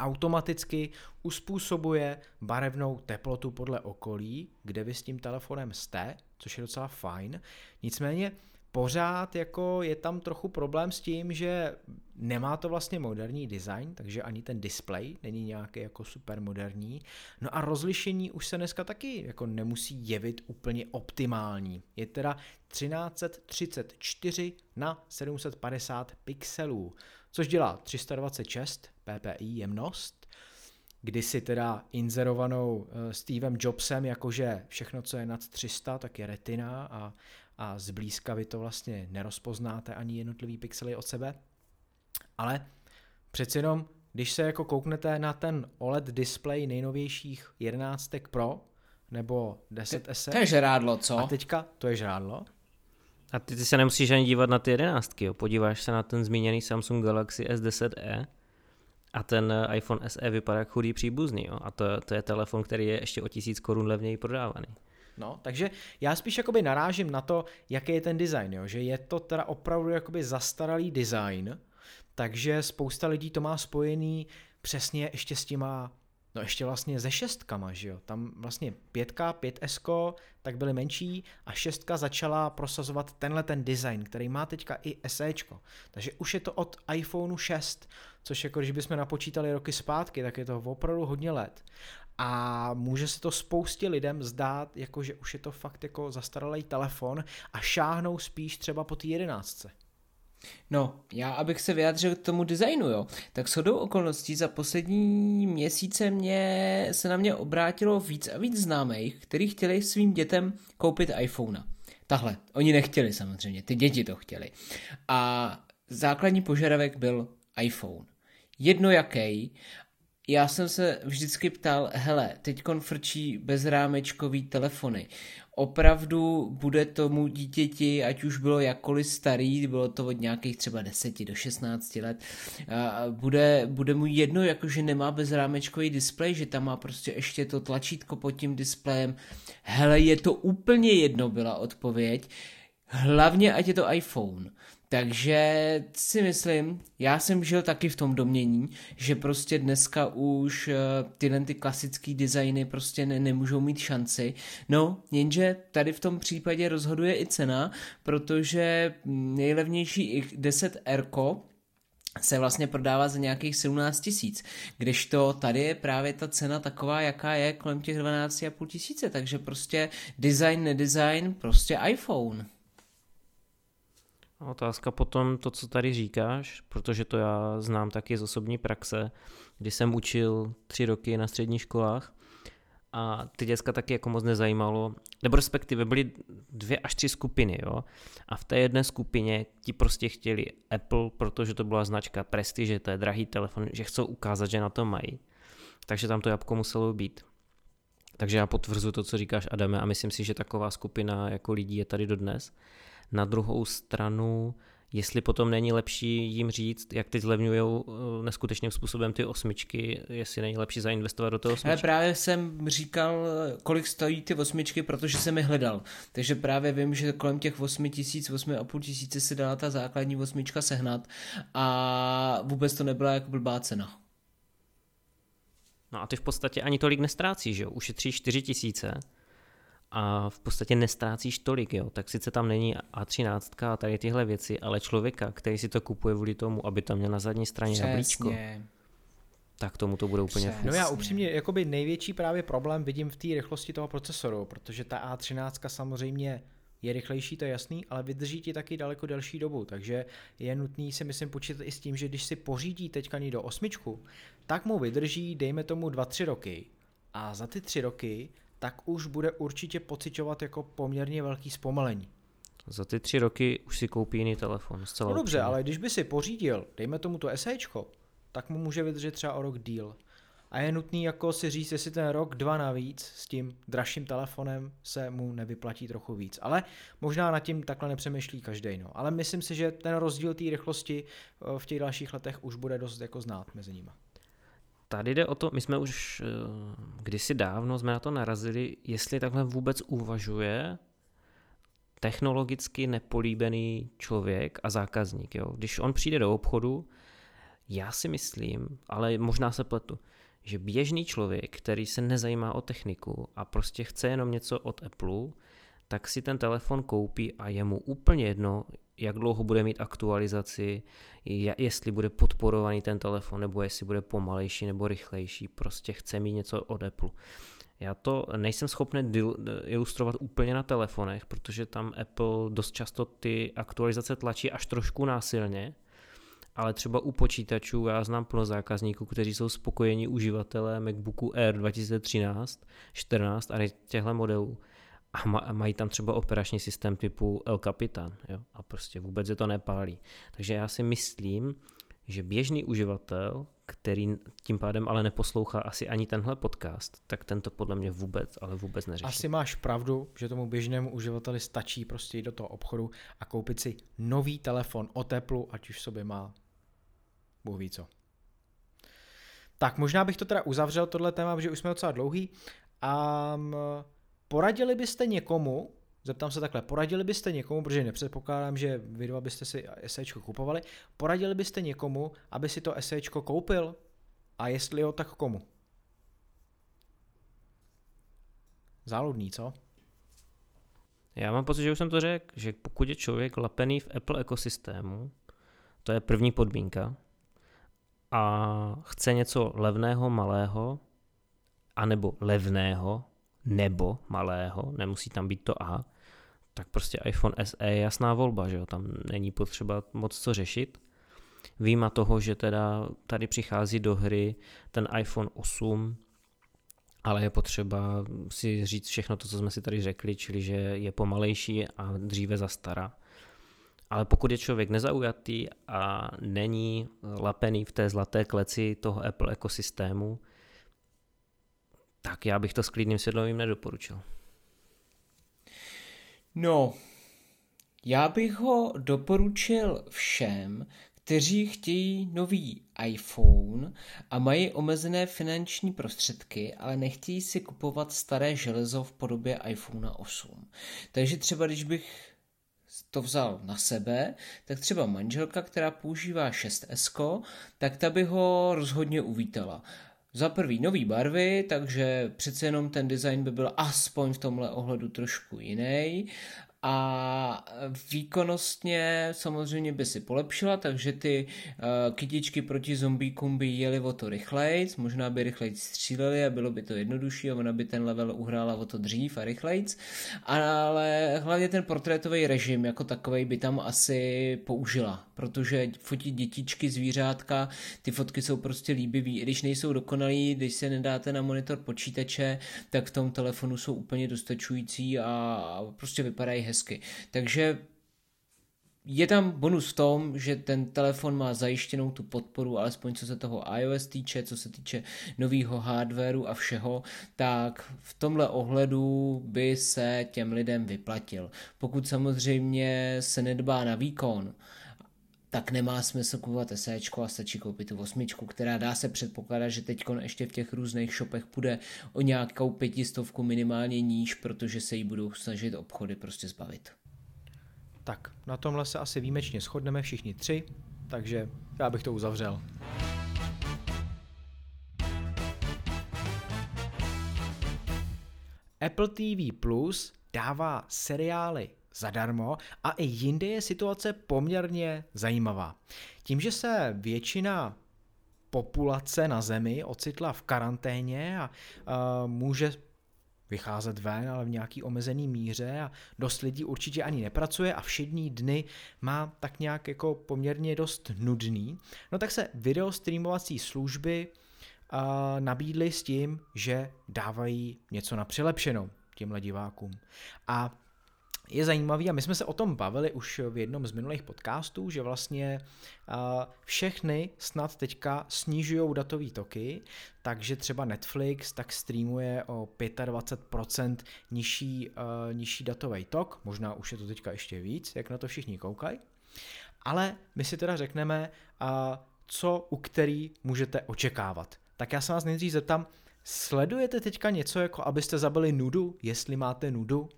automaticky uspůsobuje barevnou teplotu podle okolí, kde vy s tím telefonem jste, což je docela fajn. Nicméně pořád jako je tam trochu problém s tím, že nemá to vlastně moderní design, takže ani ten display není nějaký jako super moderní. No a rozlišení už se dneska taky jako nemusí jevit úplně optimální. Je teda 1334 na 750 pixelů, což dělá 326 ppi jemnost. Kdysi teda inzerovanou Stevem Jobsem, jakože všechno, co je nad 300, tak je retina a zblízka vy to vlastně nerozpoznáte ani jednotlivý pixely od sebe. Ale přeci jenom, když se jako kouknete na ten OLED display nejnovějších 11 Pro nebo 10S. To je žrádlo, co? A teďka to je žrádlo. A ty se nemusíš ani dívat na ty 11, jo. Podíváš se na ten zmíněný Samsung Galaxy S10e a ten iPhone SE vypadá jak chudý příbuzný, jo. A to je telefon, který je ještě o 1000 korun levněji prodávaný. No, takže já spíš jakoby narážím na to, jaký je ten design, jo? Že je to teda opravdu jakoby zastaralý design, takže spousta lidí to má spojený přesně ještě s těma, no ještě vlastně se 6, že jo, tam vlastně 5S, tak byly menší a 6 začala prosazovat tenhle ten design, který má teďka i SEčko, takže už je to od iPhoneu 6, což jako když bychom napočítali roky zpátky, tak je to opravdu hodně let. A může se to spoustě lidem zdát, jako že už je to fakt jako zastaralý telefon a šáhnou spíš třeba po té 11. No, já abych se vyjádřil k tomu designu, jo, tak shodou okolností za poslední měsíce se na mě obrátilo víc a víc známých, kteří chtěli svým dětem koupit iPhonea. Tahle, oni nechtěli samozřejmě, ty děti to chtěli. A základní požadavek byl iPhone. Jedno jaký. Já jsem se vždycky ptal, hele, teďkon frčí bezrámečkový telefony. Opravdu bude tomu dítěti, ať už bylo jakkoliv starý, bylo to od nějakých třeba 10 do 16 let, bude mu jedno, jakože nemá bezrámečkový displej, že tam má prostě ještě to tlačítko pod tím displejem. Hele, je to úplně jedno, byla odpověď. Hlavně, ať je to iPhone. Takže si myslím, já jsem žil taky v tom domnění, že prostě dneska už tyhle ty klasické designy prostě nemůžou mít šanci. No, jenže tady v tom případě rozhoduje i cena, protože nejlevnější 10R se vlastně prodává za nějakých 17 000, kdežto tady je právě ta cena taková, jaká je, kolem těch 12 500, takže prostě design, nedesign, prostě iPhone. Otázka potom to, co tady říkáš, protože to já znám taky z osobní praxe, kdy jsem učil 3 roky na středních školách a ty děcka taky jako moc nezajímalo, nebo respektive byly 2 až 3 skupiny, jo, a v té jedné skupině ti prostě chtěli Apple, protože to byla značka prestiže, to je drahý telefon, že chcou ukázat, že na to mají, takže tam to jablko muselo být. Takže já potvrzuji to, co říkáš, Adame, a myslím si, že taková skupina jako lidí je tady dodnes. Na druhou stranu, jestli potom není lepší jim říct, jak teď zlevňujou neskutečným způsobem ty 8, jestli není lepší zainvestovat do toho 8. Ale právě jsem říkal, kolik stojí ty 8, protože jsem je hledal. Takže právě vím, že kolem těch 8 000, 8 500 se dala ta základní 8 sehnat a vůbec to nebyla jako blbá cena. No a ty v podstatě ani tolik nestrácíš, jo? Ušetříš 4 000 a v podstatě nestrácíš tolik, jo? Tak sice tam není A13 a tady tyhle věci, ale člověka, který si to kupuje vůli tomu, aby tam měl na zadní straně jablíčko, tak tomu to bude úplně fůst. No já upřímně, jakoby největší právě problém vidím v té rychlosti toho procesoru, protože ta A13 samozřejmě je rychlejší, to je jasný, ale vydrží ti taky daleko delší dobu, takže je nutný si myslím počítat i s tím, že když si pořídí teďka někdo 8, tak mu vydrží, dejme tomu 2-3 roky a za ty 3 roky tak už bude určitě pociťovat jako poměrně velký zpomalení. Za ty 3 roky už si koupí jiný telefon. No dobře, ale když by si pořídil, dejme tomu to SEčko, tak mu může vydržet třeba o rok díl. A je nutný jako si říct, jestli ten rok, 2 navíc s tím dražším telefonem se mu nevyplatí trochu víc. Ale možná nad tím takhle nepřemýšlí každej. No. Ale myslím si, že ten rozdíl té rychlosti v těch dalších letech už bude dost jako znát mezi nimi. Tady jde o to, my jsme už kdysi dávno jsme na to narazili, jestli takhle vůbec uvažuje technologicky nepolíbený člověk a zákazník. Jo? Když on přijde do obchodu, já si myslím, ale možná se pletu, že běžný člověk, který se nezajímá o techniku a prostě chce jenom něco od Apple, tak si ten telefon koupí a je mu úplně jedno, jak dlouho bude mít aktualizaci, jestli bude podporovaný ten telefon, nebo jestli bude pomalejší nebo rychlejší, prostě chce mít něco od Apple. Já to nejsem schopný ilustrovat úplně na telefonech, protože tam Apple dost často ty aktualizace tlačí až trošku násilně, ale třeba u počítačů, já znám plno zákazníků, kteří jsou spokojení uživatelé MacBooku Air 2013, 14 a těchto modelů a mají tam třeba operační systém typu El Capitan, jo? A prostě vůbec je to nepálí. Takže já si myslím, že běžný uživatel, který tím pádem ale neposlouchá asi ani tenhle podcast, tak tento podle mě vůbec, ale vůbec neřeší. Asi máš pravdu, že tomu běžnému uživateli stačí prostě jít do toho obchodu a koupit si nový telefon od Apple, ať už sobě má Bůh ví co. Tak možná bych to teda uzavřel tohle téma, protože už jsme docela dlouhý. A poradili byste někomu, zeptám se takhle, poradili byste někomu, protože nepředpokládám, že vy dva byste si SEčko kupovali, poradili byste někomu, aby si to SEčko koupil? A jestli jo, tak komu? Záludný, co? Já mám pocit, že už jsem to řekl, že pokud je člověk lapený v Apple ekosystému, to je první podmínka, a chce něco levného, malého, anebo levného, nebo malého, nemusí tam být to A, tak prostě iPhone SE je jasná volba, že jo? Tam není potřeba moc co řešit. Vyjma toho, že teda tady přichází do hry ten iPhone 8, ale je potřeba si říct všechno to, co jsme si tady řekli, čili že je pomalejší a dříve zastará. Ale pokud je člověk nezaujatý a není lapený v té zlaté kleci toho Apple ekosystému, tak já bych to s klidným svědomím nedoporučil. No, já bych ho doporučil všem, kteří chtějí nový iPhone a mají omezené finanční prostředky, ale nechtějí si kupovat staré železo v podobě iPhone 8. Takže třeba když bych to vzal na sebe, tak třeba manželka, která používá 6S, tak ta by ho rozhodně uvítala. Za prvý nový barvy, takže přece jenom ten design by byl aspoň v tomhle ohledu trošku jiný. A výkonnostně samozřejmě by si polepšila, takže ty kytičky proti zombíkům by jeli o to rychlejc, možná by rychlejc stříleli a bylo by to jednodušší a ona by ten level uhrála o to dřív a rychlejc, ale hlavně ten portrétový režim jako takovej by tam asi použila, protože fotit dětičky, zvířátka, ty fotky jsou prostě líbivý, i když nejsou dokonalý, když se nedáte na monitor počítače, tak v tom telefonu jsou úplně dostačující a prostě vypadají hezky. Takže je tam bonus v tom, že ten telefon má zajištěnou tu podporu, alespoň co se toho iOS týče, co se týče nového hardwaru a všeho, tak v tomhle ohledu by se těm lidem vyplatil. Pokud samozřejmě se nedbá na výkon, tak nemá smysl kupovat SEčko a stačí koupit tu 8, která dá se předpokládat, že teď ještě v těch různých shopech půjde o nějakou 500 minimálně níž, protože se jí budou snažit obchody prostě zbavit. Tak, na tomhle se asi výjimečně shodneme všichni 3, takže já bych to uzavřel. Apple TV Plus dává seriály zadarmo a i jinde je situace poměrně zajímavá. Tím, že se většina populace na Zemi ocitla v karanténě a může vycházet ven, ale v nějaký omezený míře a dost lidí určitě ani nepracuje a všední dny má tak nějak jako poměrně dost nudný, no tak se videostreamovací služby nabídli s tím, že dávají něco na přilepšenou těmhle divákům. A je zajímavý, a my jsme se o tom bavili už v jednom z minulých podcastů, že vlastně všechny snad teďka snižujou datové toky, takže třeba Netflix tak streamuje o 25% nižší datový tok, možná už je to teďka ještě víc, jak na to všichni koukají, ale my si teda řekneme, co u který můžete očekávat. Tak já se vás nejdřív zeptám, sledujete teďka něco, jako abyste zabili nudu, jestli máte nudu?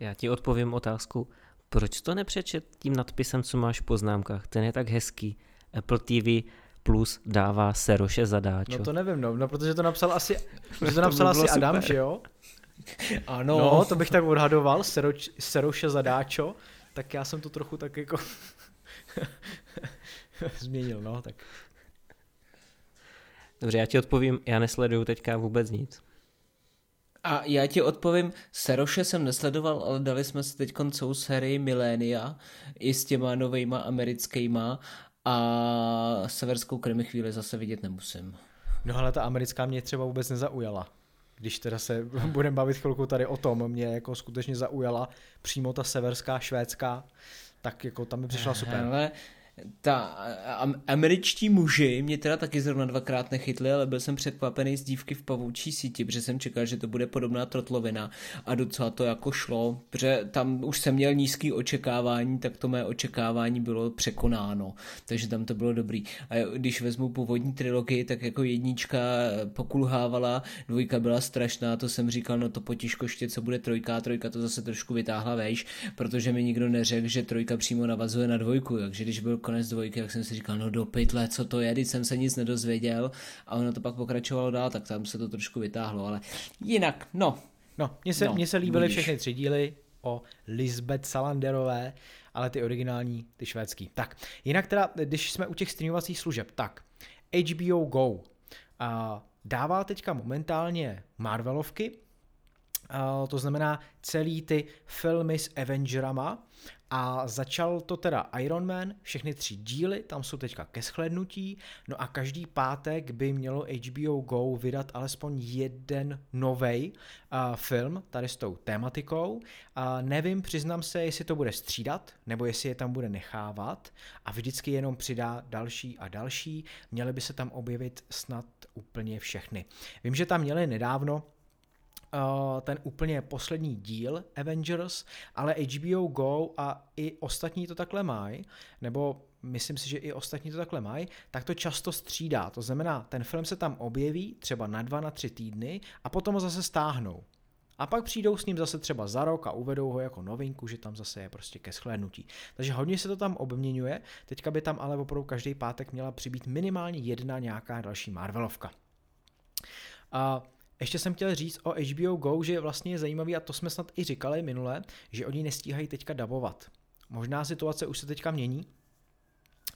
Já ti odpovím otázku, proč to nepřečet tím nadpisem, co máš v poznámkách, ten je tak hezký. Apple TV Plus dává Seroše zadáčo. No to nevím, no protože to napsal asi, Adam, že jo? Ano. No, to bych tak odhadoval, Seroše zadáčo, tak já jsem to trochu tak jako změnil, no tak. Dobře, já ti odpovím, já nesleduju teďka vůbec nic. A já ti odpovím, Seroše jsem nesledoval, ale dali jsme si teď koncou sérii Milénia i s těma novejma americkýma a severskou krimi chvíli zase vidět nemusím. No ale ta americká mě třeba vůbec nezaujala. Když teda se budeme bavit chvilku tady o tom, mě jako skutečně zaujala přímo ta severská, švédská, tak jako tam mi přišla super. Hele, ta američtí muži mě teda taky zrovna dvakrát nechytli, ale byl jsem překvapený z Dívky v pavoučí síti, protože jsem čekal, že to bude podobná trotlovina a docela to jako šlo, protože tam už jsem měl nízký očekávání, tak to mé očekávání bylo překonáno, takže tam to bylo dobrý. A když vezmu původní trilogii, tak jako jednička pokulhávala, dvojka byla strašná, to jsem říkal, no to potiško ještě, co bude trojka to zase trošku vytáhla vejš, protože mi nikdo neřekl, že trojka přímo navazuje na dvojku, takže když byl konec dvojky, jak jsem si říkal, no do pytle, co to je, když jsem se nic nedozvěděl a ono to pak pokračovalo dál, tak tam se to trošku vytáhlo, ale jinak, Mně se líbily všechny tři díly o Lisbeth Salanderové, ale ty originální, ty švédský. Tak, jinak teda, když jsme u těch streamovacích služeb, tak HBO Go dává teďka momentálně Marvelovky, to znamená celý ty filmy s Avengerama a začal to teda Iron Man, všechny 3 díly, tam jsou teďka ke shlédnutí, no a každý pátek by mělo HBO Go vydat alespoň jeden novej film tady s tou tématikou. Nevím, přiznám se, jestli to bude střídat, nebo jestli je tam bude nechávat a vždycky jenom přidá další a další, měly by se tam objevit snad úplně všechny. Vím, že tam měli nedávno ten úplně poslední díl Avengers, ale HBO Go a i ostatní to takhle mají, nebo myslím si, že i ostatní to takhle mají, tak to často střídá. To znamená, ten film se tam objeví třeba na 2-3 týdny a potom ho zase stáhnou. A pak přijdou s ním zase třeba za rok a uvedou ho jako novinku, že tam zase je prostě ke shlédnutí. Takže hodně se to tam obměňuje, teďka by tam ale opravdu každý pátek měla přibýt minimálně jedna nějaká další Marvelovka. Ještě jsem chtěl říct o HBO Go, že vlastně je zajímavý, a to jsme snad i říkali minule, že oni nestíhají teďka dabovat. Možná situace už se teďka mění,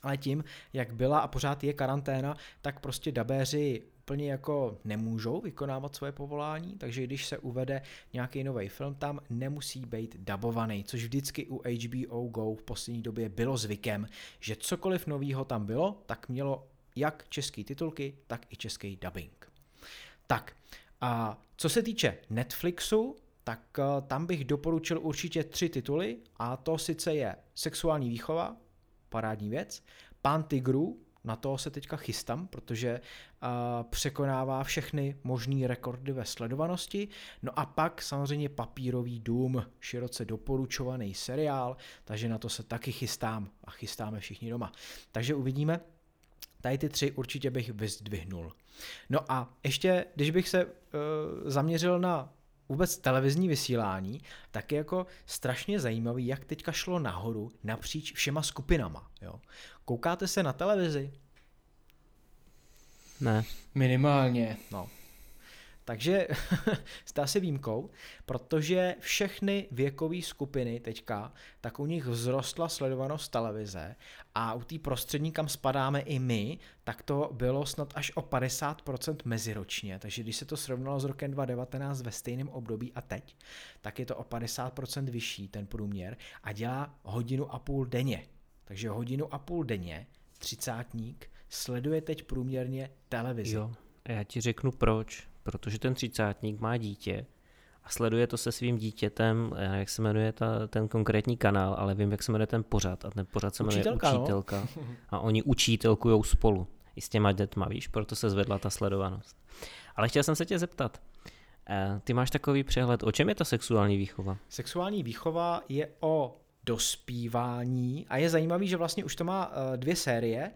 ale tím, jak byla a pořád je karanténa, tak prostě dabéři úplně jako nemůžou vykonávat svoje povolání, takže když se uvede nějaký nový film, tam nemusí být dabovaný, což vždycky u HBO Go v poslední době bylo zvykem, že cokoliv novýho tam bylo, tak mělo jak český titulky, tak i český dubbing. Tak, a co se týče Netflixu, tak tam bych doporučil určitě 3 tituly a to sice je Sexuální výchova, parádní věc, Pán tigrů, na toho se teďka chystám, protože překonává všechny možný rekordy ve sledovanosti, no a pak samozřejmě Papírový dům, široce doporučovaný seriál, takže na to se taky chystám a chystáme všichni doma. Takže uvidíme. Tady ty 3 určitě bych vyzdvihnul. No a ještě, když bych se zaměřil na vůbec televizní vysílání, tak je jako strašně zajímavý, jak teďka šlo nahoru napříč všema skupinama. Jo? Koukáte se na televizi? Ne. Minimálně. No. Takže jste asi výjimkou, protože všechny věkové skupiny teďka, tak u nich vzrostla sledovanost televize a u té prostřední, kam spadáme i my, tak to bylo snad až o 50% meziročně, takže když se to srovnalo s rokem 2019 ve stejném období a teď, tak je to o 50% vyšší ten průměr a dělá 1,5 hodiny denně. Takže 1,5 hodiny denně 30-tník sleduje teď průměrně televizi. Jo, a já ti řeknu proč. Protože ten třicátník má dítě a sleduje to se svým dítětem, jak se jmenuje ten konkrétní kanál, ale vím, jak se jmenuje ten pořad. A ten pořad se jmenuje Učitelka. No? A oni učitelkujou spolu i s těma dětma, víš, proto se zvedla ta sledovanost. Ale chtěl jsem se tě zeptat, ty máš takový přehled, o čem je ta sexuální výchova? Sexuální výchova je o dospívání a je zajímavý, že vlastně už to má dvě série.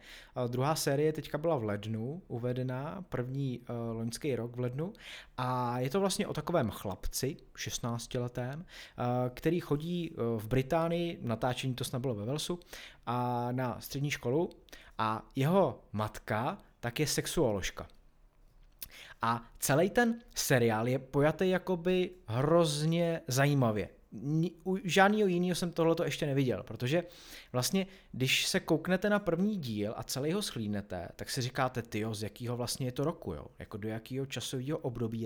Druhá série teďka byla v lednu uvedená, první loňský rok v lednu, a je to vlastně o takovém chlapci, 16letém, který chodí v Británii, natáčení to snad bylo ve Walesu, a na střední školu, a jeho matka tak je sexuoložka. A celý ten seriál je pojatý jakoby hrozně zajímavě. U žádného jiného jsem tohleto ještě neviděl, protože vlastně, když se kouknete na první díl a celý ho shlídnete, tak si říkáte, tyjo, z jakého vlastně je to roku, jo? Jako do jakého časového období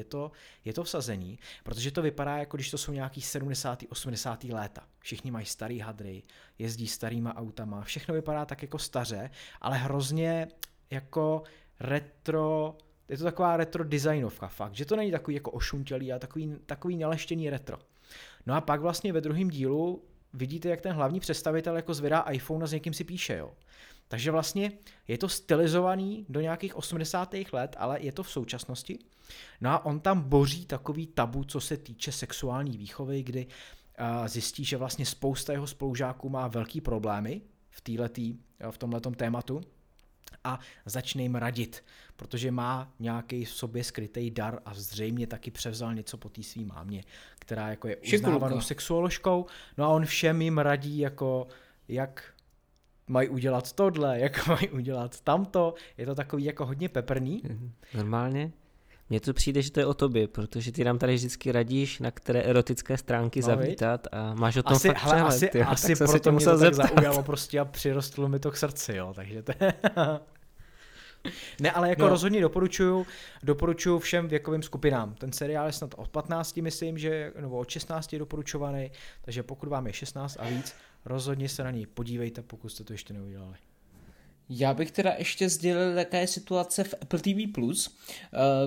je to vsazený, protože to vypadá, jako když to jsou nějaký 70. 80. léta. Všichni mají starý hadry, jezdí starýma autama, všechno vypadá tak jako staře, ale hrozně jako retro. Je to taková retro designovka fakt, že to není takový jako ošuntělý, ale takový naleštěný retro. No a pak vlastně ve druhém dílu vidíte, jak ten hlavní představitel jako zvedá iPhone a s někým si píše, jo. Takže vlastně je to stylizovaný do nějakých 80. let, ale je to v současnosti. No a on tam boří takový tabu, co se týče sexuální výchovy, kdy zjistí, že vlastně spousta jeho spolužáků má velký problémy v tomhletom tématu. A začne jim radit, protože má nějaký v sobě skrytý dar a zřejmě taky převzal něco po té svý mámě, která jako je uznávanou sexuoložkou. No a on všem jim radí, jako jak mají udělat tohle, jak mají udělat tamto. Je to takový jako hodně peprný. Normálně? Mně to přijde, že to je o tobě, protože ty nám tady vždycky radíš, na které erotické stránky zavítat a máš o tom asi, fakt přehled. Asi proto mě to tak zaujalo prostě a přirostlo mi to k srdci, jo, takže to Ne, ale jako rozhodně doporučuju všem věkovým skupinám. Ten seriál je snad od 15, myslím, že, nebo od 16 je doporučovaný, takže pokud vám je 16 a víc, rozhodně se na něj podívejte, pokud jste to ještě neudělali. Já bych teda ještě sdělil, jaká je situace v Apple TV+,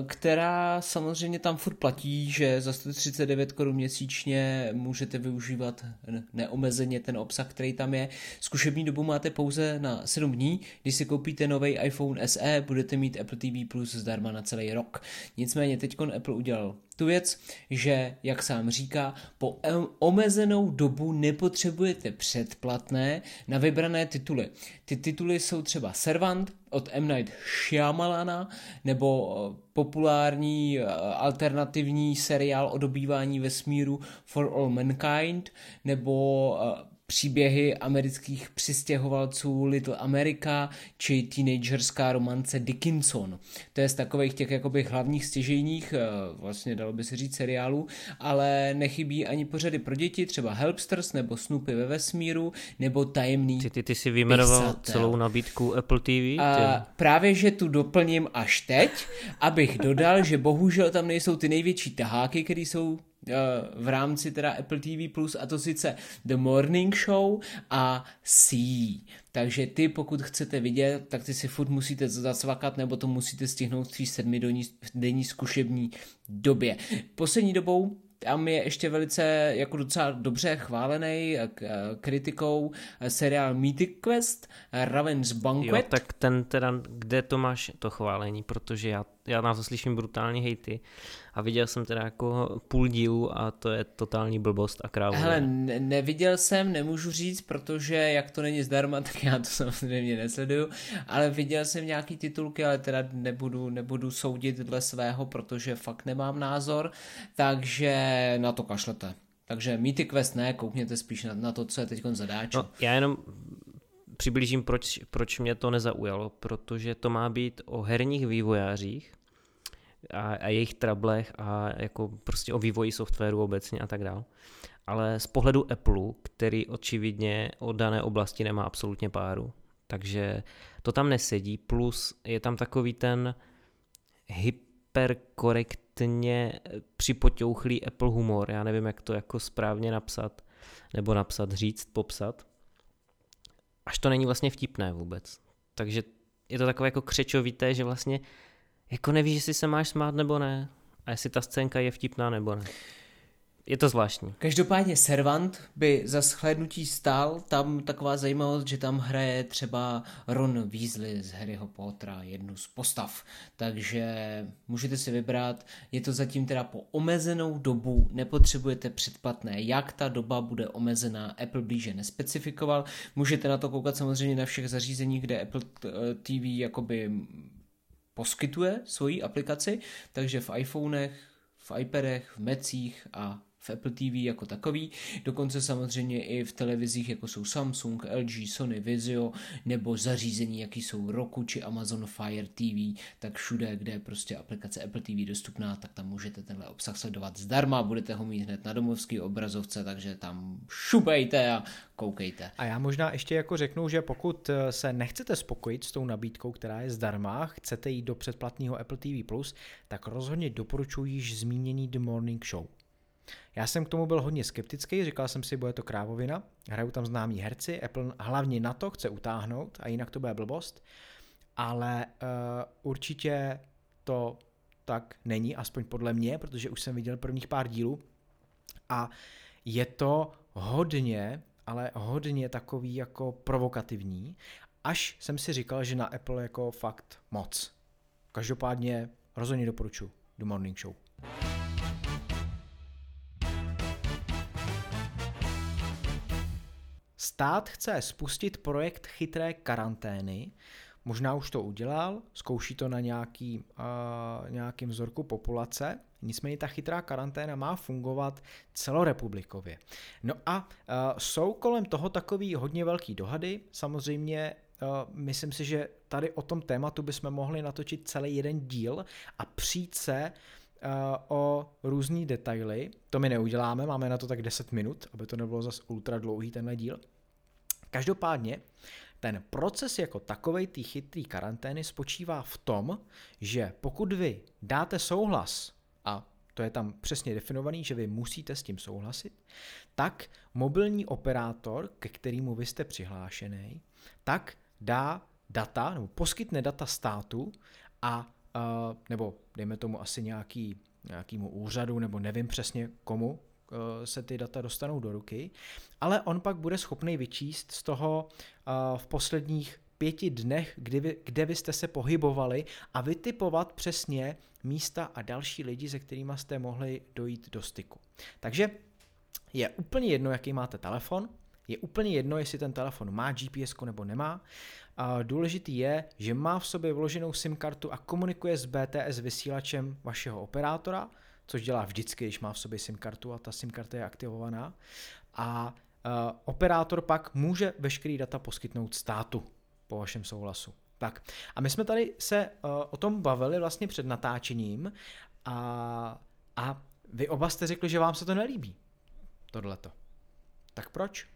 která samozřejmě tam furt platí, že za 139 Kč měsíčně můžete využívat neomezeně ten obsah, který tam je. Zkušební dobu máte pouze na 7 dní. Když si koupíte nový iPhone SE, budete mít Apple TV+ zdarma na celý rok. Nicméně teďkon Apple udělal tu věc, že, jak sám říká, po omezenou dobu nepotřebujete předplatné na vybrané tituly. Ty tituly jsou třeba Servant od M. Night Shyamalana nebo populární alternativní seriál o dobývání vesmíru For All Mankind nebo příběhy amerických přistěhovalců Little America či teenagerská romance Dickinson. To je z takových těch jakoby hlavních stěžejních, vlastně dalo by se říct seriálů, ale nechybí ani pořady pro děti, třeba Helpsters nebo Snoopy ve vesmíru, nebo Tajemný pisatel. Ty jsi vyjmenoval celou nabídku Apple TV? A právě, že tu doplním až teď, abych dodal, že bohužel tam nejsou ty největší taháky, které jsou v rámci teda Apple TV+, a to sice The Morning Show a C. Takže ty, pokud chcete vidět, tak ty si furt musíte zasvakat, nebo to musíte stihnout v 7denní zkušební době. Poslední dobou tam je ještě velice jako docela dobře chválený kritikou seriál Mythic Quest, Raven's Banquet. Jo, tak ten teda, kde to máš to chválení, protože já na to slyším brutální hejty a viděl jsem teda jako půl dílu a to je totální blbost a krávu. Hele, neviděl jsem, nemůžu říct, protože jak to není zdarma, tak já to samozřejmě nesleduju, ale viděl jsem nějaký titulky, ale teda nebudu soudit dle svého, protože fakt nemám názor, takže na to kašlete. Takže Mythic Quest ne, koukněte spíš na to, co je teď zadáčo. No, já jenom přiblížím, proč mě to nezaujalo, protože to má být o herních vývojářích a jejich trablech a jako prostě o vývoji softwaru obecně a tak dál. Ale z pohledu Apple, který očividně o dané oblasti nemá absolutně páru. Takže to tam nesedí, plus je tam takový ten hyperkorektně připoťouchlý Apple humor. Já nevím, jak to jako správně napsat, nebo popsat. Až to není vlastně vtipné vůbec. Takže je to takové jako křečovité, že vlastně jako nevíš, jestli se máš smát nebo ne a jestli ta scénka je vtipná nebo ne. Je to zvláštní. Každopádně Servant by za shlédnutí stál, tam taková zajímavost, že tam hraje třeba Ron Weasley z Harryho Pottera, jednu z postav, takže můžete si vybrat, je to zatím teda po omezenou dobu, nepotřebujete předplatné, jak ta doba bude omezená, Apple blíže nespecifikoval, můžete na to koukat samozřejmě na všech zařízeních, kde Apple TV jakoby poskytuje svoji aplikaci, takže v iPhonech, v iPadech, v Macích a v Apple TV jako takový, dokonce samozřejmě i v televizích, jako jsou Samsung, LG, Sony, Vizio, nebo zařízení, jaký jsou Roku či Amazon Fire TV, tak všude, kde je prostě aplikace Apple TV dostupná, tak tam můžete tenhle obsah sledovat zdarma, budete ho mít hned na domovský obrazovce, takže tam šupejte a koukejte. A já možná ještě jako řeknu, že pokud se nechcete spokojit s tou nabídkou, která je zdarma, chcete jít do předplatného Apple TV+, tak rozhodně doporučuji již zmíněný The Morning Show. Já jsem k tomu byl hodně skeptický, říkal jsem si, bude to krávovina, hrajou tam známí herci, Apple hlavně na to chce utáhnout a jinak to bude blbost, ale určitě to tak není, aspoň podle mě, protože už jsem viděl prvních pár dílů a je to hodně, ale hodně takový jako provokativní, až jsem si říkal, že na Apple jako fakt moc. Každopádně rozhodně doporučuji The Morning Show. Stát chce spustit projekt chytré karantény, možná už to udělal, zkouší to na nějakým vzorku populace, nicméně ta chytrá karanténa má fungovat celorepublikově. No a jsou kolem toho takový hodně velký dohady, samozřejmě myslím si, že tady o tom tématu bychom mohli natočit celý jeden díl a přijít se o různý detaily, to my neuděláme, máme na to tak 10 minut, aby to nebylo zas ultra dlouhý tenhle díl. Každopádně ten proces jako takovej té chytré karantény spočívá v tom, že pokud vy dáte souhlas, a to je tam přesně definovaný, že vy musíte s tím souhlasit, tak mobilní operátor, ke kterému vy jste přihlášený, tak dá data, nebo poskytne data státu a nebo dejme tomu asi nějakému úřadu, nebo nevím přesně komu se ty data dostanou do ruky, ale on pak bude schopný vyčíst z toho v posledních 5 dnech, kde vy jste se pohybovali a vytipovat přesně místa a další lidi, se kterými jste mohli dojít do styku. Takže je úplně jedno, jaký máte telefon, je úplně jedno, jestli ten telefon má GPS nebo nemá. Důležitý je, že má v sobě vloženou SIM kartu a komunikuje s BTS vysílačem vašeho operátora, což dělá vždycky, když má v sobě SIM kartu a ta SIM karta je aktivovaná. A operátor pak může veškerý data poskytnout státu po vašem souhlasu. Tak. A my jsme tady se o tom bavili vlastně před natáčením a vy oba jste řekli, že vám se to nelíbí. Tohleto. Tak proč?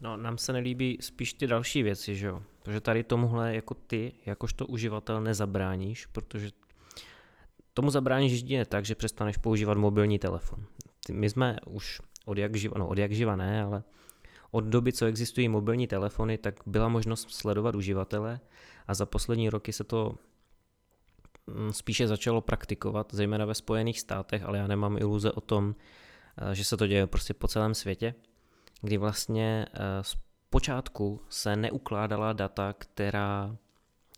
No, nám se nelíbí spíš ty další věci, že jo? Protože tady tomuhle jako ty, jakožto uživatel, nezabráníš, protože tomu zabráníš jedině tak, že přestaneš používat mobilní telefon. My jsme už ale od doby, co existují mobilní telefony, tak byla možnost sledovat uživatele a za poslední roky se to spíše začalo praktikovat, zejména ve Spojených státech, ale já nemám iluze o tom, že se to děje prostě po celém světě, kdy vlastně zpočátku se neukládala data, která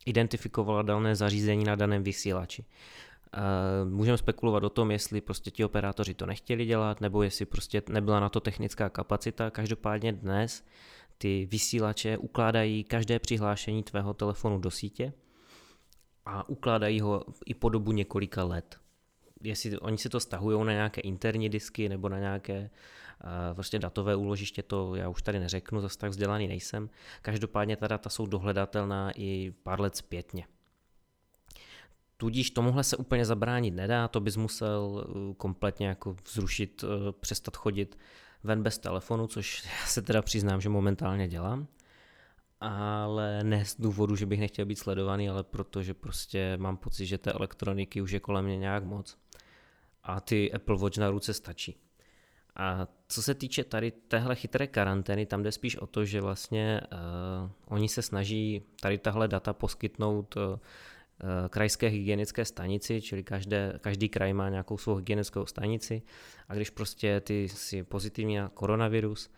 identifikovala dané zařízení na daném vysílači. Můžeme spekulovat o tom, jestli prostě ti operátoři to nechtěli dělat, nebo jestli prostě nebyla na to technická kapacita. Každopádně dnes ty vysílače ukládají každé přihlášení tvého telefonu do sítě a ukládají ho i po dobu několika let. Jestli oni si to stahují na nějaké interní disky nebo na nějaké vlastně datové úložiště, to já už tady neřeknu, zase tak vzdělaný nejsem. Každopádně ta data jsou dohledatelná i pár let zpětně. Tudíž tomuhle se úplně zabránit nedá, to bys musel kompletně jako zrušit, přestat chodit ven bez telefonu, což já se teda přiznám, že momentálně dělám. Ale ne z důvodu, že bych nechtěl být sledovaný, ale protože prostě mám pocit, že té elektroniky už je kolem mě nějak moc. A ty Apple Watch na ruce stačí. A co se týče tady téhle chytré karantény, tam jde spíš o to, že vlastně oni se snaží tady tahle data poskytnout krajské hygienické stanici, čili každý kraj má nějakou svou hygienickou stanici a když prostě ty jsi pozitivní na koronavirus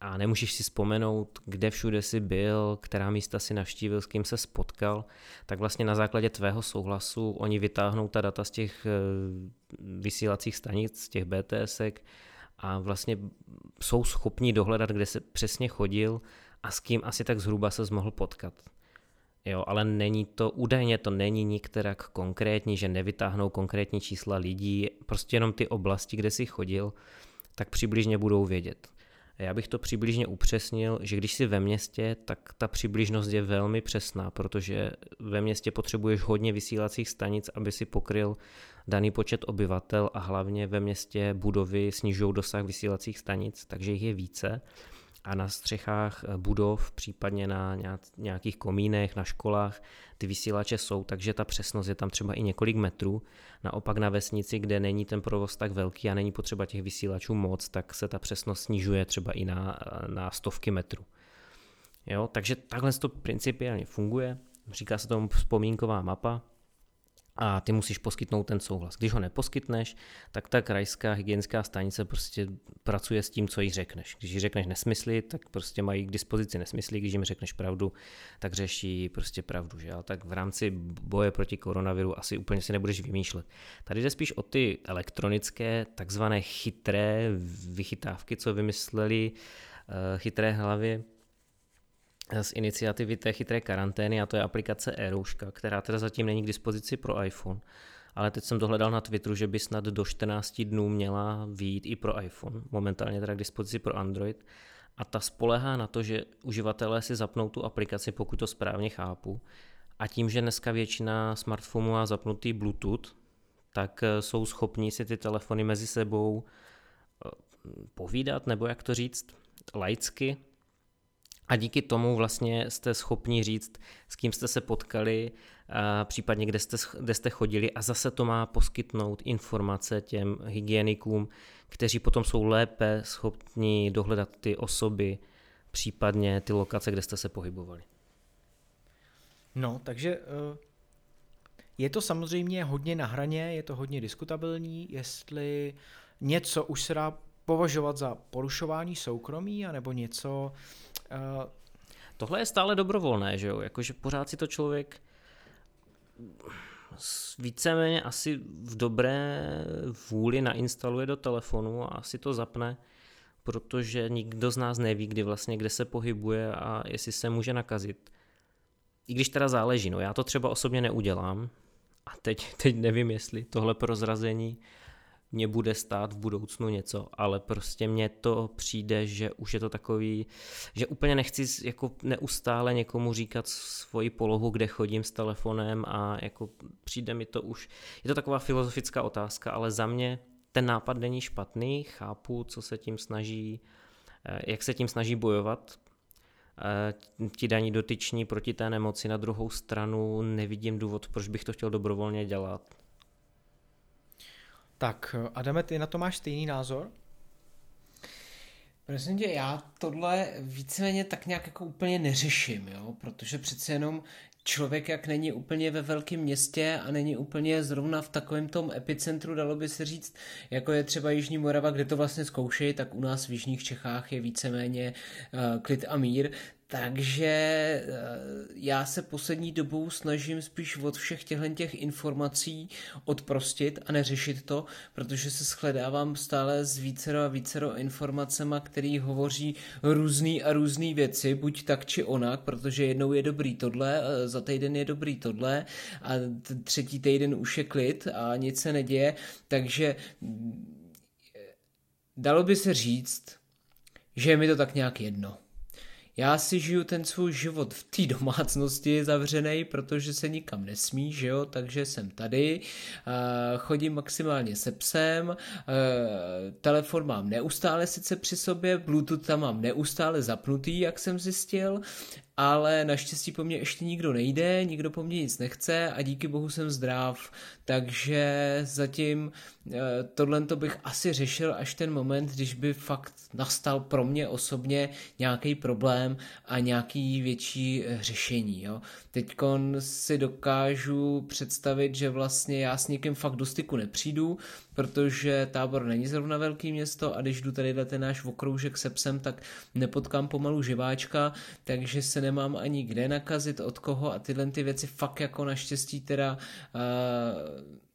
a nemůžeš si vzpomenout, kde všude jsi byl, která místa si navštívil, s kým se spotkal, tak vlastně na základě tvého souhlasu oni vytáhnou ta data z těch vysílacích stanic, z těch BTSek a vlastně jsou schopni dohledat, kde se přesně chodil a s kým asi tak zhruba se mohl potkat. Jo, ale není to, údajně to není nikterak konkrétní, že nevytáhnou konkrétní čísla lidí, prostě jenom ty oblasti, kde si chodil, tak přibližně budou vědět. Já bych to přibližně upřesnil, že když jsi ve městě, tak ta přibližnost je velmi přesná, protože ve městě potřebuješ hodně vysílacích stanic, aby si pokryl daný počet obyvatel a hlavně ve městě budovy snižují dosah vysílacích stanic, takže jich je více. A na střechách budov, případně na nějakých komínech, na školách, ty vysílače jsou, takže ta přesnost je tam třeba i několik metrů. Naopak na vesnici, kde není ten provoz tak velký a není potřeba těch vysílačů moc, tak se ta přesnost snižuje třeba i na stovky metrů. Jo, takže takhle to principiálně funguje. Říká se tomu vzpomínková mapa. A ty musíš poskytnout ten souhlas. Když ho neposkytneš, tak ta krajská hygienická stanice prostě pracuje s tím, co jí řekneš. Když jí řekneš nesmysly, tak prostě mají k dispozici nesmysly, když jim řekneš pravdu, tak řeší prostě pravdu, že? Tak v rámci boje proti koronaviru asi úplně si nebudeš vymýšlet. Tady jde spíš o ty elektronické, takzvané chytré vychytávky, co vymysleli chytré hlavy z iniciativy té chytré karantény, a to je aplikace e-rouška, která teda zatím není k dispozici pro iPhone, ale teď jsem dohledal na Twitteru, že by snad do 14 dnů měla vyjít i pro iPhone, momentálně teda k dispozici pro Android, a ta spoléhá na to, že uživatelé si zapnou tu aplikaci, pokud to správně chápu, a tím, že dneska většina smartphonů má zapnutý Bluetooth, tak jsou schopni si ty telefony mezi sebou povídat, nebo jak to říct, laicky. A díky tomu vlastně jste schopni říct, s kým jste se potkali, případně kde jste chodili, a zase to má poskytnout informace těm hygienikům, kteří potom jsou lépe schopni dohledat ty osoby, případně ty lokace, kde jste se pohybovali. No, takže je to samozřejmě hodně na hraně, je to hodně diskutabilní, jestli něco už se dá považovat za porušování soukromí, anebo něco... Tohle je stále dobrovolné, že jo? Jakože pořád si to člověk víceméně asi v dobré vůli nainstaluje do telefonu a asi to zapne, protože nikdo z nás neví, kdy vlastně kde se pohybuje a jestli se může nakazit. I když teda záleží, no já to třeba osobně neudělám a teď nevím, jestli tohle prozrazení mě bude stát v budoucnu něco, ale prostě mně to přijde, že už je to takový, že úplně nechci jako neustále někomu říkat svoji polohu, kde chodím s telefonem, a jako přijde mi to už, je to taková filozofická otázka, ale za mě ten nápad není špatný, chápu, co se tím snaží, jak se tím snaží bojovat ti daní dotyční proti té nemoci, na druhou stranu nevidím důvod, proč bych to chtěl dobrovolně dělat. Tak, Adame, ty na to máš stejný názor? Prosím tě, já tohle víceméně tak nějak jako úplně neřeším, jo? Protože přece jenom člověk, jak není úplně ve velkém městě a není úplně zrovna v takovém tom epicentru, dalo by se říct, jako je třeba Jižní Morava, kde to vlastně zkoušejí, tak u nás v Jižních Čechách je víceméně klid a mír. Takže já se poslední dobou snažím spíš od všech těch informací odprostit a neřešit to, protože se shledávám stále s vícero a vícero informacema, který hovoří různý a různý věci, buď tak či onak, protože jednou je dobrý tohle, za týden je dobrý tohle a třetí týden už je klid a nic se neděje, takže dalo by se říct, že je mi to tak nějak jedno. Já si žiju ten svůj život v té domácnosti zavřenej, protože se nikam nesmí, že jo, takže jsem tady, chodím maximálně se psem, telefon mám neustále sice při sobě, Bluetooth tam mám neustále zapnutý, jak jsem zjistil, ale naštěstí po mně ještě nikdo nejde, nikdo po mně nic nechce a díky bohu jsem zdrav, takže zatím tohleto bych asi řešil až ten moment, když by fakt nastal pro mě osobně nějaký problém a nějaký větší řešení. Jo. Teďkon si dokážu představit, že vlastně já s někým fakt do styku nepřijdu, protože Tábor není zrovna velký město a když jdu tady ten náš okroužek se psem, tak nepotkám pomalu živáčka, takže se nemám ani kde nakazit, od koho a tyhle ty věci fakt jako naštěstí teda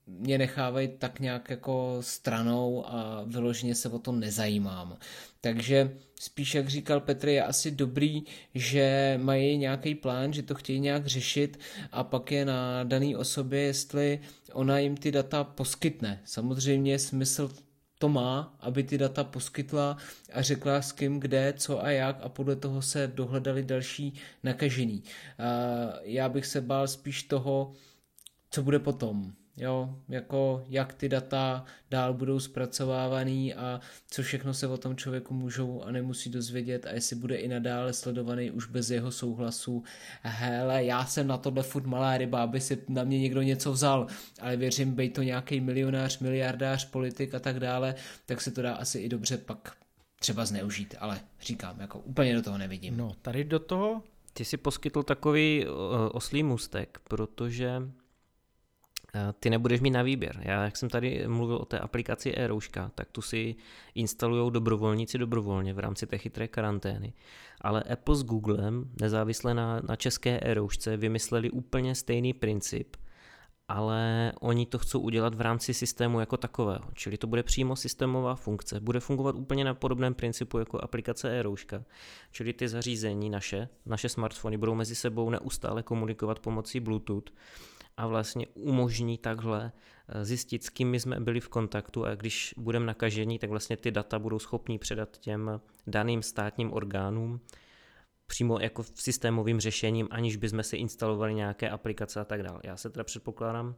mě nechávají tak nějak jako stranou a vyloženě se o to nezajímám. Takže spíš, jak říkal Petr, je asi dobrý, že mají nějaký plán, že to chtějí nějak řešit a pak je na daný osobě, jestli ona jim ty data poskytne. Samozřejmě smysl to má, aby ty data poskytla a řekla s kým, kde, co a jak a podle toho se dohledali další nakažení. Já bych se bál spíš toho, co bude potom. Jo, jako jak ty data dál budou zpracovávaný a co všechno se o tom člověku můžou a nemusí dozvědět a jestli bude i nadále sledovaný už bez jeho souhlasu. Hele, já jsem na tohle furt malá ryba, aby si na mě někdo něco vzal, ale věřím, bej to nějaký milionář, miliardář, politik a tak dále, tak se to dá asi i dobře pak třeba zneužít, ale říkám, jako úplně do toho nevidím. No, tady do toho ty si poskytl takový oslý můstek, protože ty nebudeš mít na výběr. Já, jak jsem tady mluvil o té aplikaci e-rouška, tak tu si instalují dobrovolníci dobrovolně v rámci té chytré karantény. Ale Apple s Googlem, nezávisle na české e-roušce, vymysleli úplně stejný princip, ale oni to chcou udělat v rámci systému jako takového. Čili to bude přímo systémová funkce. Bude fungovat úplně na podobném principu jako aplikace e-rouška. Čili ty zařízení naše smartfony budou mezi sebou neustále komunikovat pomocí Bluetooth, a vlastně umožní takhle zjistit, s kým my jsme byli v kontaktu a když budeme nakažení, tak vlastně ty data budou schopni předat těm daným státním orgánům přímo jako systémovým řešením, aniž bychom si instalovali nějaké aplikace a tak dále. Já se teda předpokládám,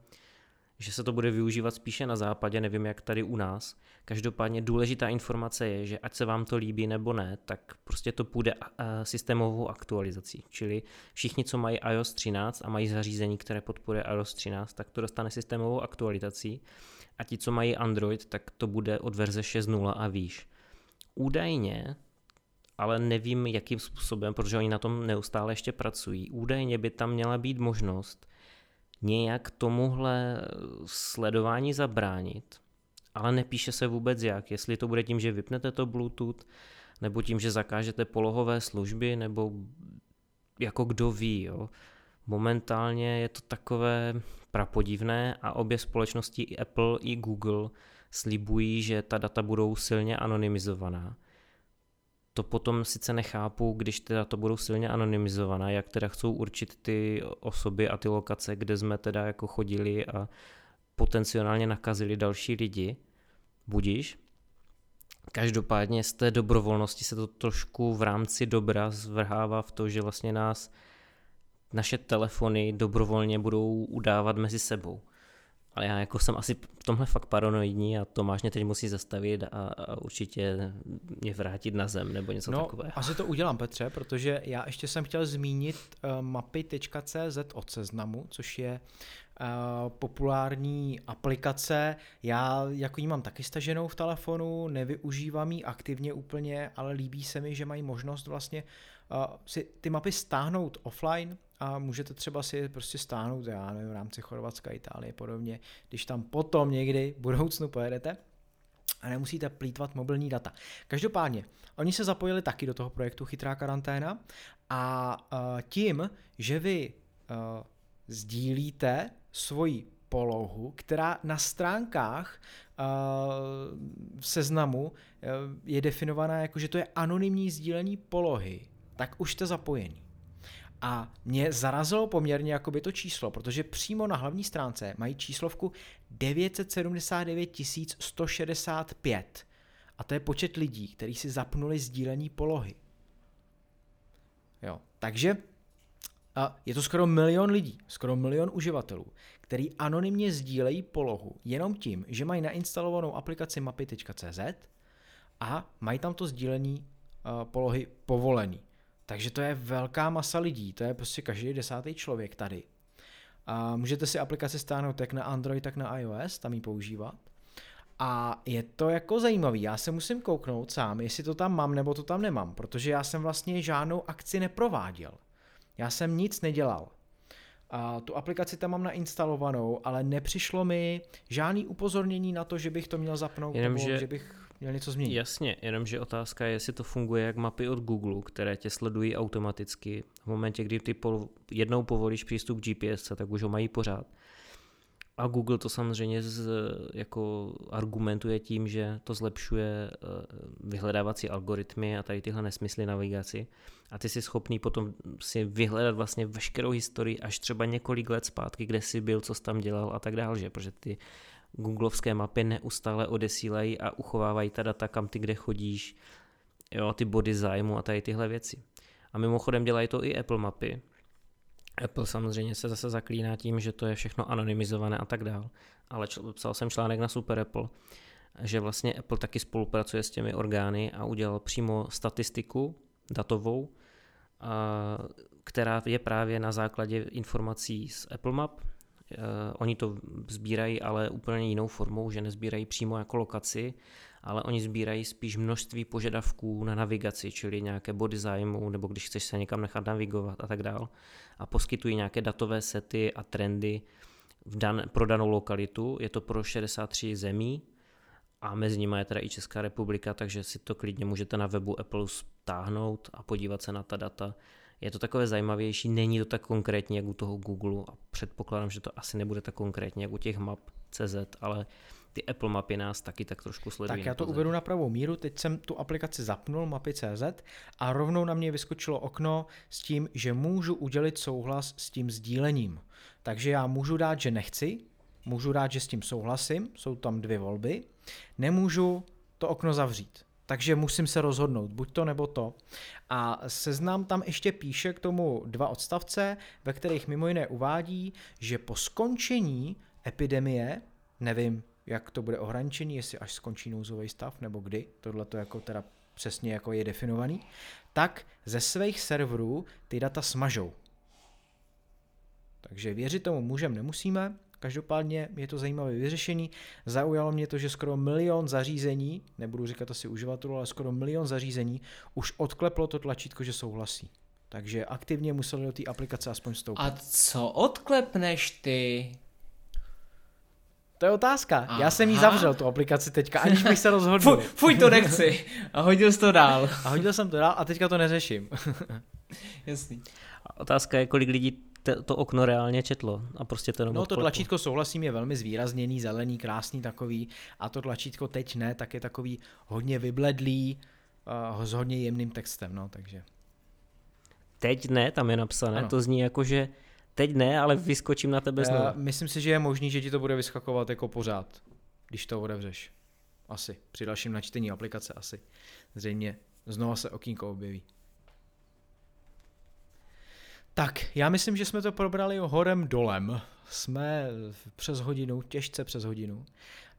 že se to bude využívat spíše na západě, nevím jak tady u nás. Každopádně důležitá informace je, že ať se vám to líbí nebo ne, tak prostě to půjde systémovou aktualizací. Čili všichni, co mají iOS 13 a mají zařízení, které podporuje iOS 13, tak to dostane systémovou aktualizací. A ti, co mají Android, tak to bude od verze 6.0 a výš. Údajně, ale nevím jakým způsobem, protože oni na tom neustále ještě pracují, údajně by tam měla být možnost nějak tomuhle sledování zabránit, ale nepíše se vůbec jak, jestli to bude tím, že vypnete to Bluetooth, nebo tím, že zakážete polohové služby, nebo jako kdo ví. Jo. Momentálně je to takové prapodivné a obě společnosti, i Apple, i Google, slibují, že ta data budou silně anonymizovaná. To potom sice nechápu, když teda to budou silně anonymizovaná, jak teda chcou určit ty osoby a ty lokace, kde jsme teda jako chodili a potenciálně nakazili další lidi, budiš. Každopádně z té dobrovolnosti se to trošku v rámci dobra zvrhává v to, že vlastně naše telefony dobrovolně budou udávat mezi sebou. Ale já jako jsem asi v tomhle fakt paranoidní a Tomáš mě teď musí zastavit a určitě mě vrátit na zem nebo něco takového. No, asi to udělám, Petře, protože já ještě jsem chtěl zmínit mapy.cz od Seznamu, což je populární aplikace. Já jako ji mám taky staženou v telefonu, nevyužívám ji aktivně úplně, ale líbí se mi, že mají možnost vlastně si ty mapy stáhnout offline a můžete třeba si prostě stáhnout, já nevím, v rámci Chorvatska, Itálie podobně, když tam potom někdy v budoucnu pojedete a nemusíte plýtvat mobilní data. Každopádně, oni se zapojili taky do toho projektu Chytrá karanténa a tím, že vy sdílíte svoji polohu, která na stránkách Seznamu je definovaná jako, že to je anonymní sdílení polohy, tak už jste zapojení. A mě zarazilo poměrně jakoby to číslo, protože přímo na hlavní stránce mají číslovku 979 165. A to je počet lidí, kteří si zapnuli sdílení polohy. Jo, takže je to skoro 1 milion lidí, skoro 1 milion uživatelů, který anonymně sdílejí polohu jenom tím, že mají nainstalovanou aplikaci mapy.cz a mají tam to sdílení polohy povolený. Takže to je velká masa lidí, to je prostě každý 10. člověk tady. A můžete si aplikaci stáhnout jak na Android, tak na iOS, tam ji používat. A je to jako zajímavý, já se musím kouknout sám, jestli to tam mám nebo to tam nemám, protože já jsem vlastně žádnou akci neprováděl. Já jsem nic nedělal. A tu aplikaci tam mám nainstalovanou, ale nepřišlo mi žádný upozornění na to, že bych to měl zapnout, že bych měl něco změnit. Jasně, jenomže otázka je, jestli to funguje jak mapy od Google, které tě sledují automaticky. V momentě, kdy ty jednou povolíš přístup k GPS, tak už ho mají pořád. A Google to samozřejmě jako argumentuje tím, že to zlepšuje vyhledávací algoritmy a tady tyhle nesmysly navigaci. A ty jsi schopný potom si vyhledat vlastně veškerou historii až třeba několik let zpátky, kde jsi byl, co jsi tam dělal a tak dále, že? Protože ty googlovské mapy neustále odesílají a uchovávají ta data, kam ty kde chodíš, jo, ty body zájmu a tady tyhle věci. A mimochodem dělají to i Apple mapy. Apple samozřejmě se zase zaklíná tím, že to je všechno anonymizované a tak dál. Ale psal jsem článek na Super Apple, že vlastně Apple taky spolupracuje s těmi orgány a udělal přímo statistiku datovou, která je právě na základě informací z Apple Map. Oni to sbírají ale úplně jinou formou, že nezbírají přímo jako lokaci, ale oni sbírají spíš množství požadavků na navigaci, čili nějaké body zájmu, nebo když chceš se někam nechat navigovat a tak dál. A poskytují nějaké datové sety a trendy pro danou lokalitu. Je to pro 63 zemí a mezi nimi je teda i Česká republika, takže si to klidně můžete na webu Apple stáhnout a podívat se na ta data. Je to takové zajímavější, není to tak konkrétní jak u toho Google a předpokládám, že to asi nebude tak konkrétní jak u těch map.cz, ale ty Apple mapy nás taky tak trošku sledují. Tak já to uvedu na pravou míru, teď jsem tu aplikaci zapnul, mapy.cz, a rovnou na mě vyskočilo okno s tím, že můžu udělit souhlas s tím sdílením. Takže já můžu dát, že nechci, můžu dát, že s tím souhlasím, jsou tam dvě volby, nemůžu to okno zavřít. Takže musím se rozhodnout, buď to nebo to. A Seznam tam ještě píše k tomu 2 odstavce, ve kterých mimo jiné uvádí, že po skončení epidemie, nevím, jak to bude ohraničení, jestli až skončí nouzový stav nebo kdy, tohle to jako teda přesně jako je definovaný, tak ze svých serverů ty data smažou. Takže věřit tomu můžeme, nemusíme. Každopádně je to zajímavé vyřešení. Zaujalo mě to, že skoro 1 milion zařízení, nebudu říkat asi uživatelů, ale skoro 1 milion zařízení už odkleplo to tlačítko, že souhlasí. Takže aktivně museli do té aplikace aspoň vstoupit. A co odklepneš ty? To je otázka. Aha. Já jsem jí zavřel, tu aplikaci teďka, aniž bych se rozhodl. Fuj, to nechci. A hodil jsi to dál. A hodil jsem to dál a teďka to neřeším. Jasný. A otázka je, kolik lidí to okno reálně četlo a prostě to jenom odklepu. To tlačítko souhlasím je velmi zvýrazněný, zelený, krásný takový a to tlačítko teď ne, tak je takový hodně vybledlý s hodně jemným textem, takže. Teď ne, tam je napsané, ano. To zní jako, že teď ne, ale vyskočím na tebe znovu. Myslím si, že je možný, že ti to bude vyskakovat jako pořád, když to odevřeš. Asi, při dalším načtení aplikace asi. Zřejmě znova se okýnko objeví. Tak, já myslím, že jsme to probrali horem dolem. Jsme přes hodinu, těžce přes hodinu.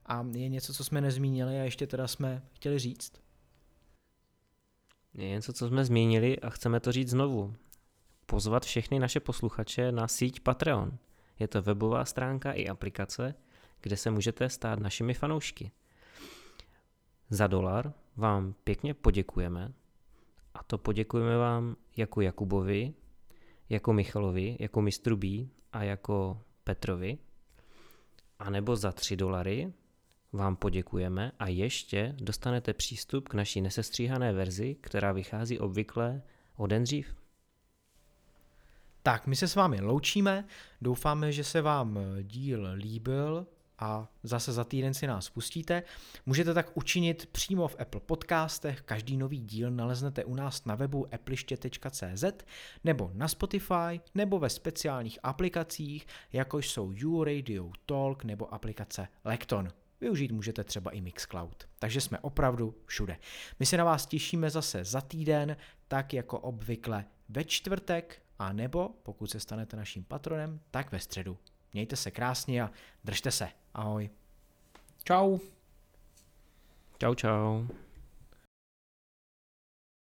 A je něco, co jsme nezmínili a ještě teda jsme chtěli říct. Je něco, co jsme zmínili a chceme to říct znovu. Pozvat všechny naše posluchače na síť Patreon. Je to webová stránka i aplikace, kde se můžete stát našimi fanoušky. Za $1 vám pěkně poděkujeme. A to poděkujeme vám jako Jakubovi, jako Michalovi, jako mistru B a jako Petrovi. A nebo za $3 vám poděkujeme a ještě dostanete přístup k naší nesestříhané verzi, která vychází obvykle o den dřív. Tak, my se s vámi loučíme, doufáme, že se vám díl líbil a zase za týden si nás pustíte. Můžete tak učinit přímo v Apple Podcastech, každý nový díl naleznete u nás na webu appliště.cz nebo na Spotify nebo ve speciálních aplikacích, jako jsou YouRadio Talk nebo aplikace Lekton. Využít můžete třeba i Mixcloud. Takže jsme opravdu všude. My se na vás těšíme zase za týden, tak jako obvykle ve čtvrtek, a nebo pokud se stanete naším patronem, tak ve středu. Mějte se krásně a držte se. Ahoj. Čau. Čau, čau.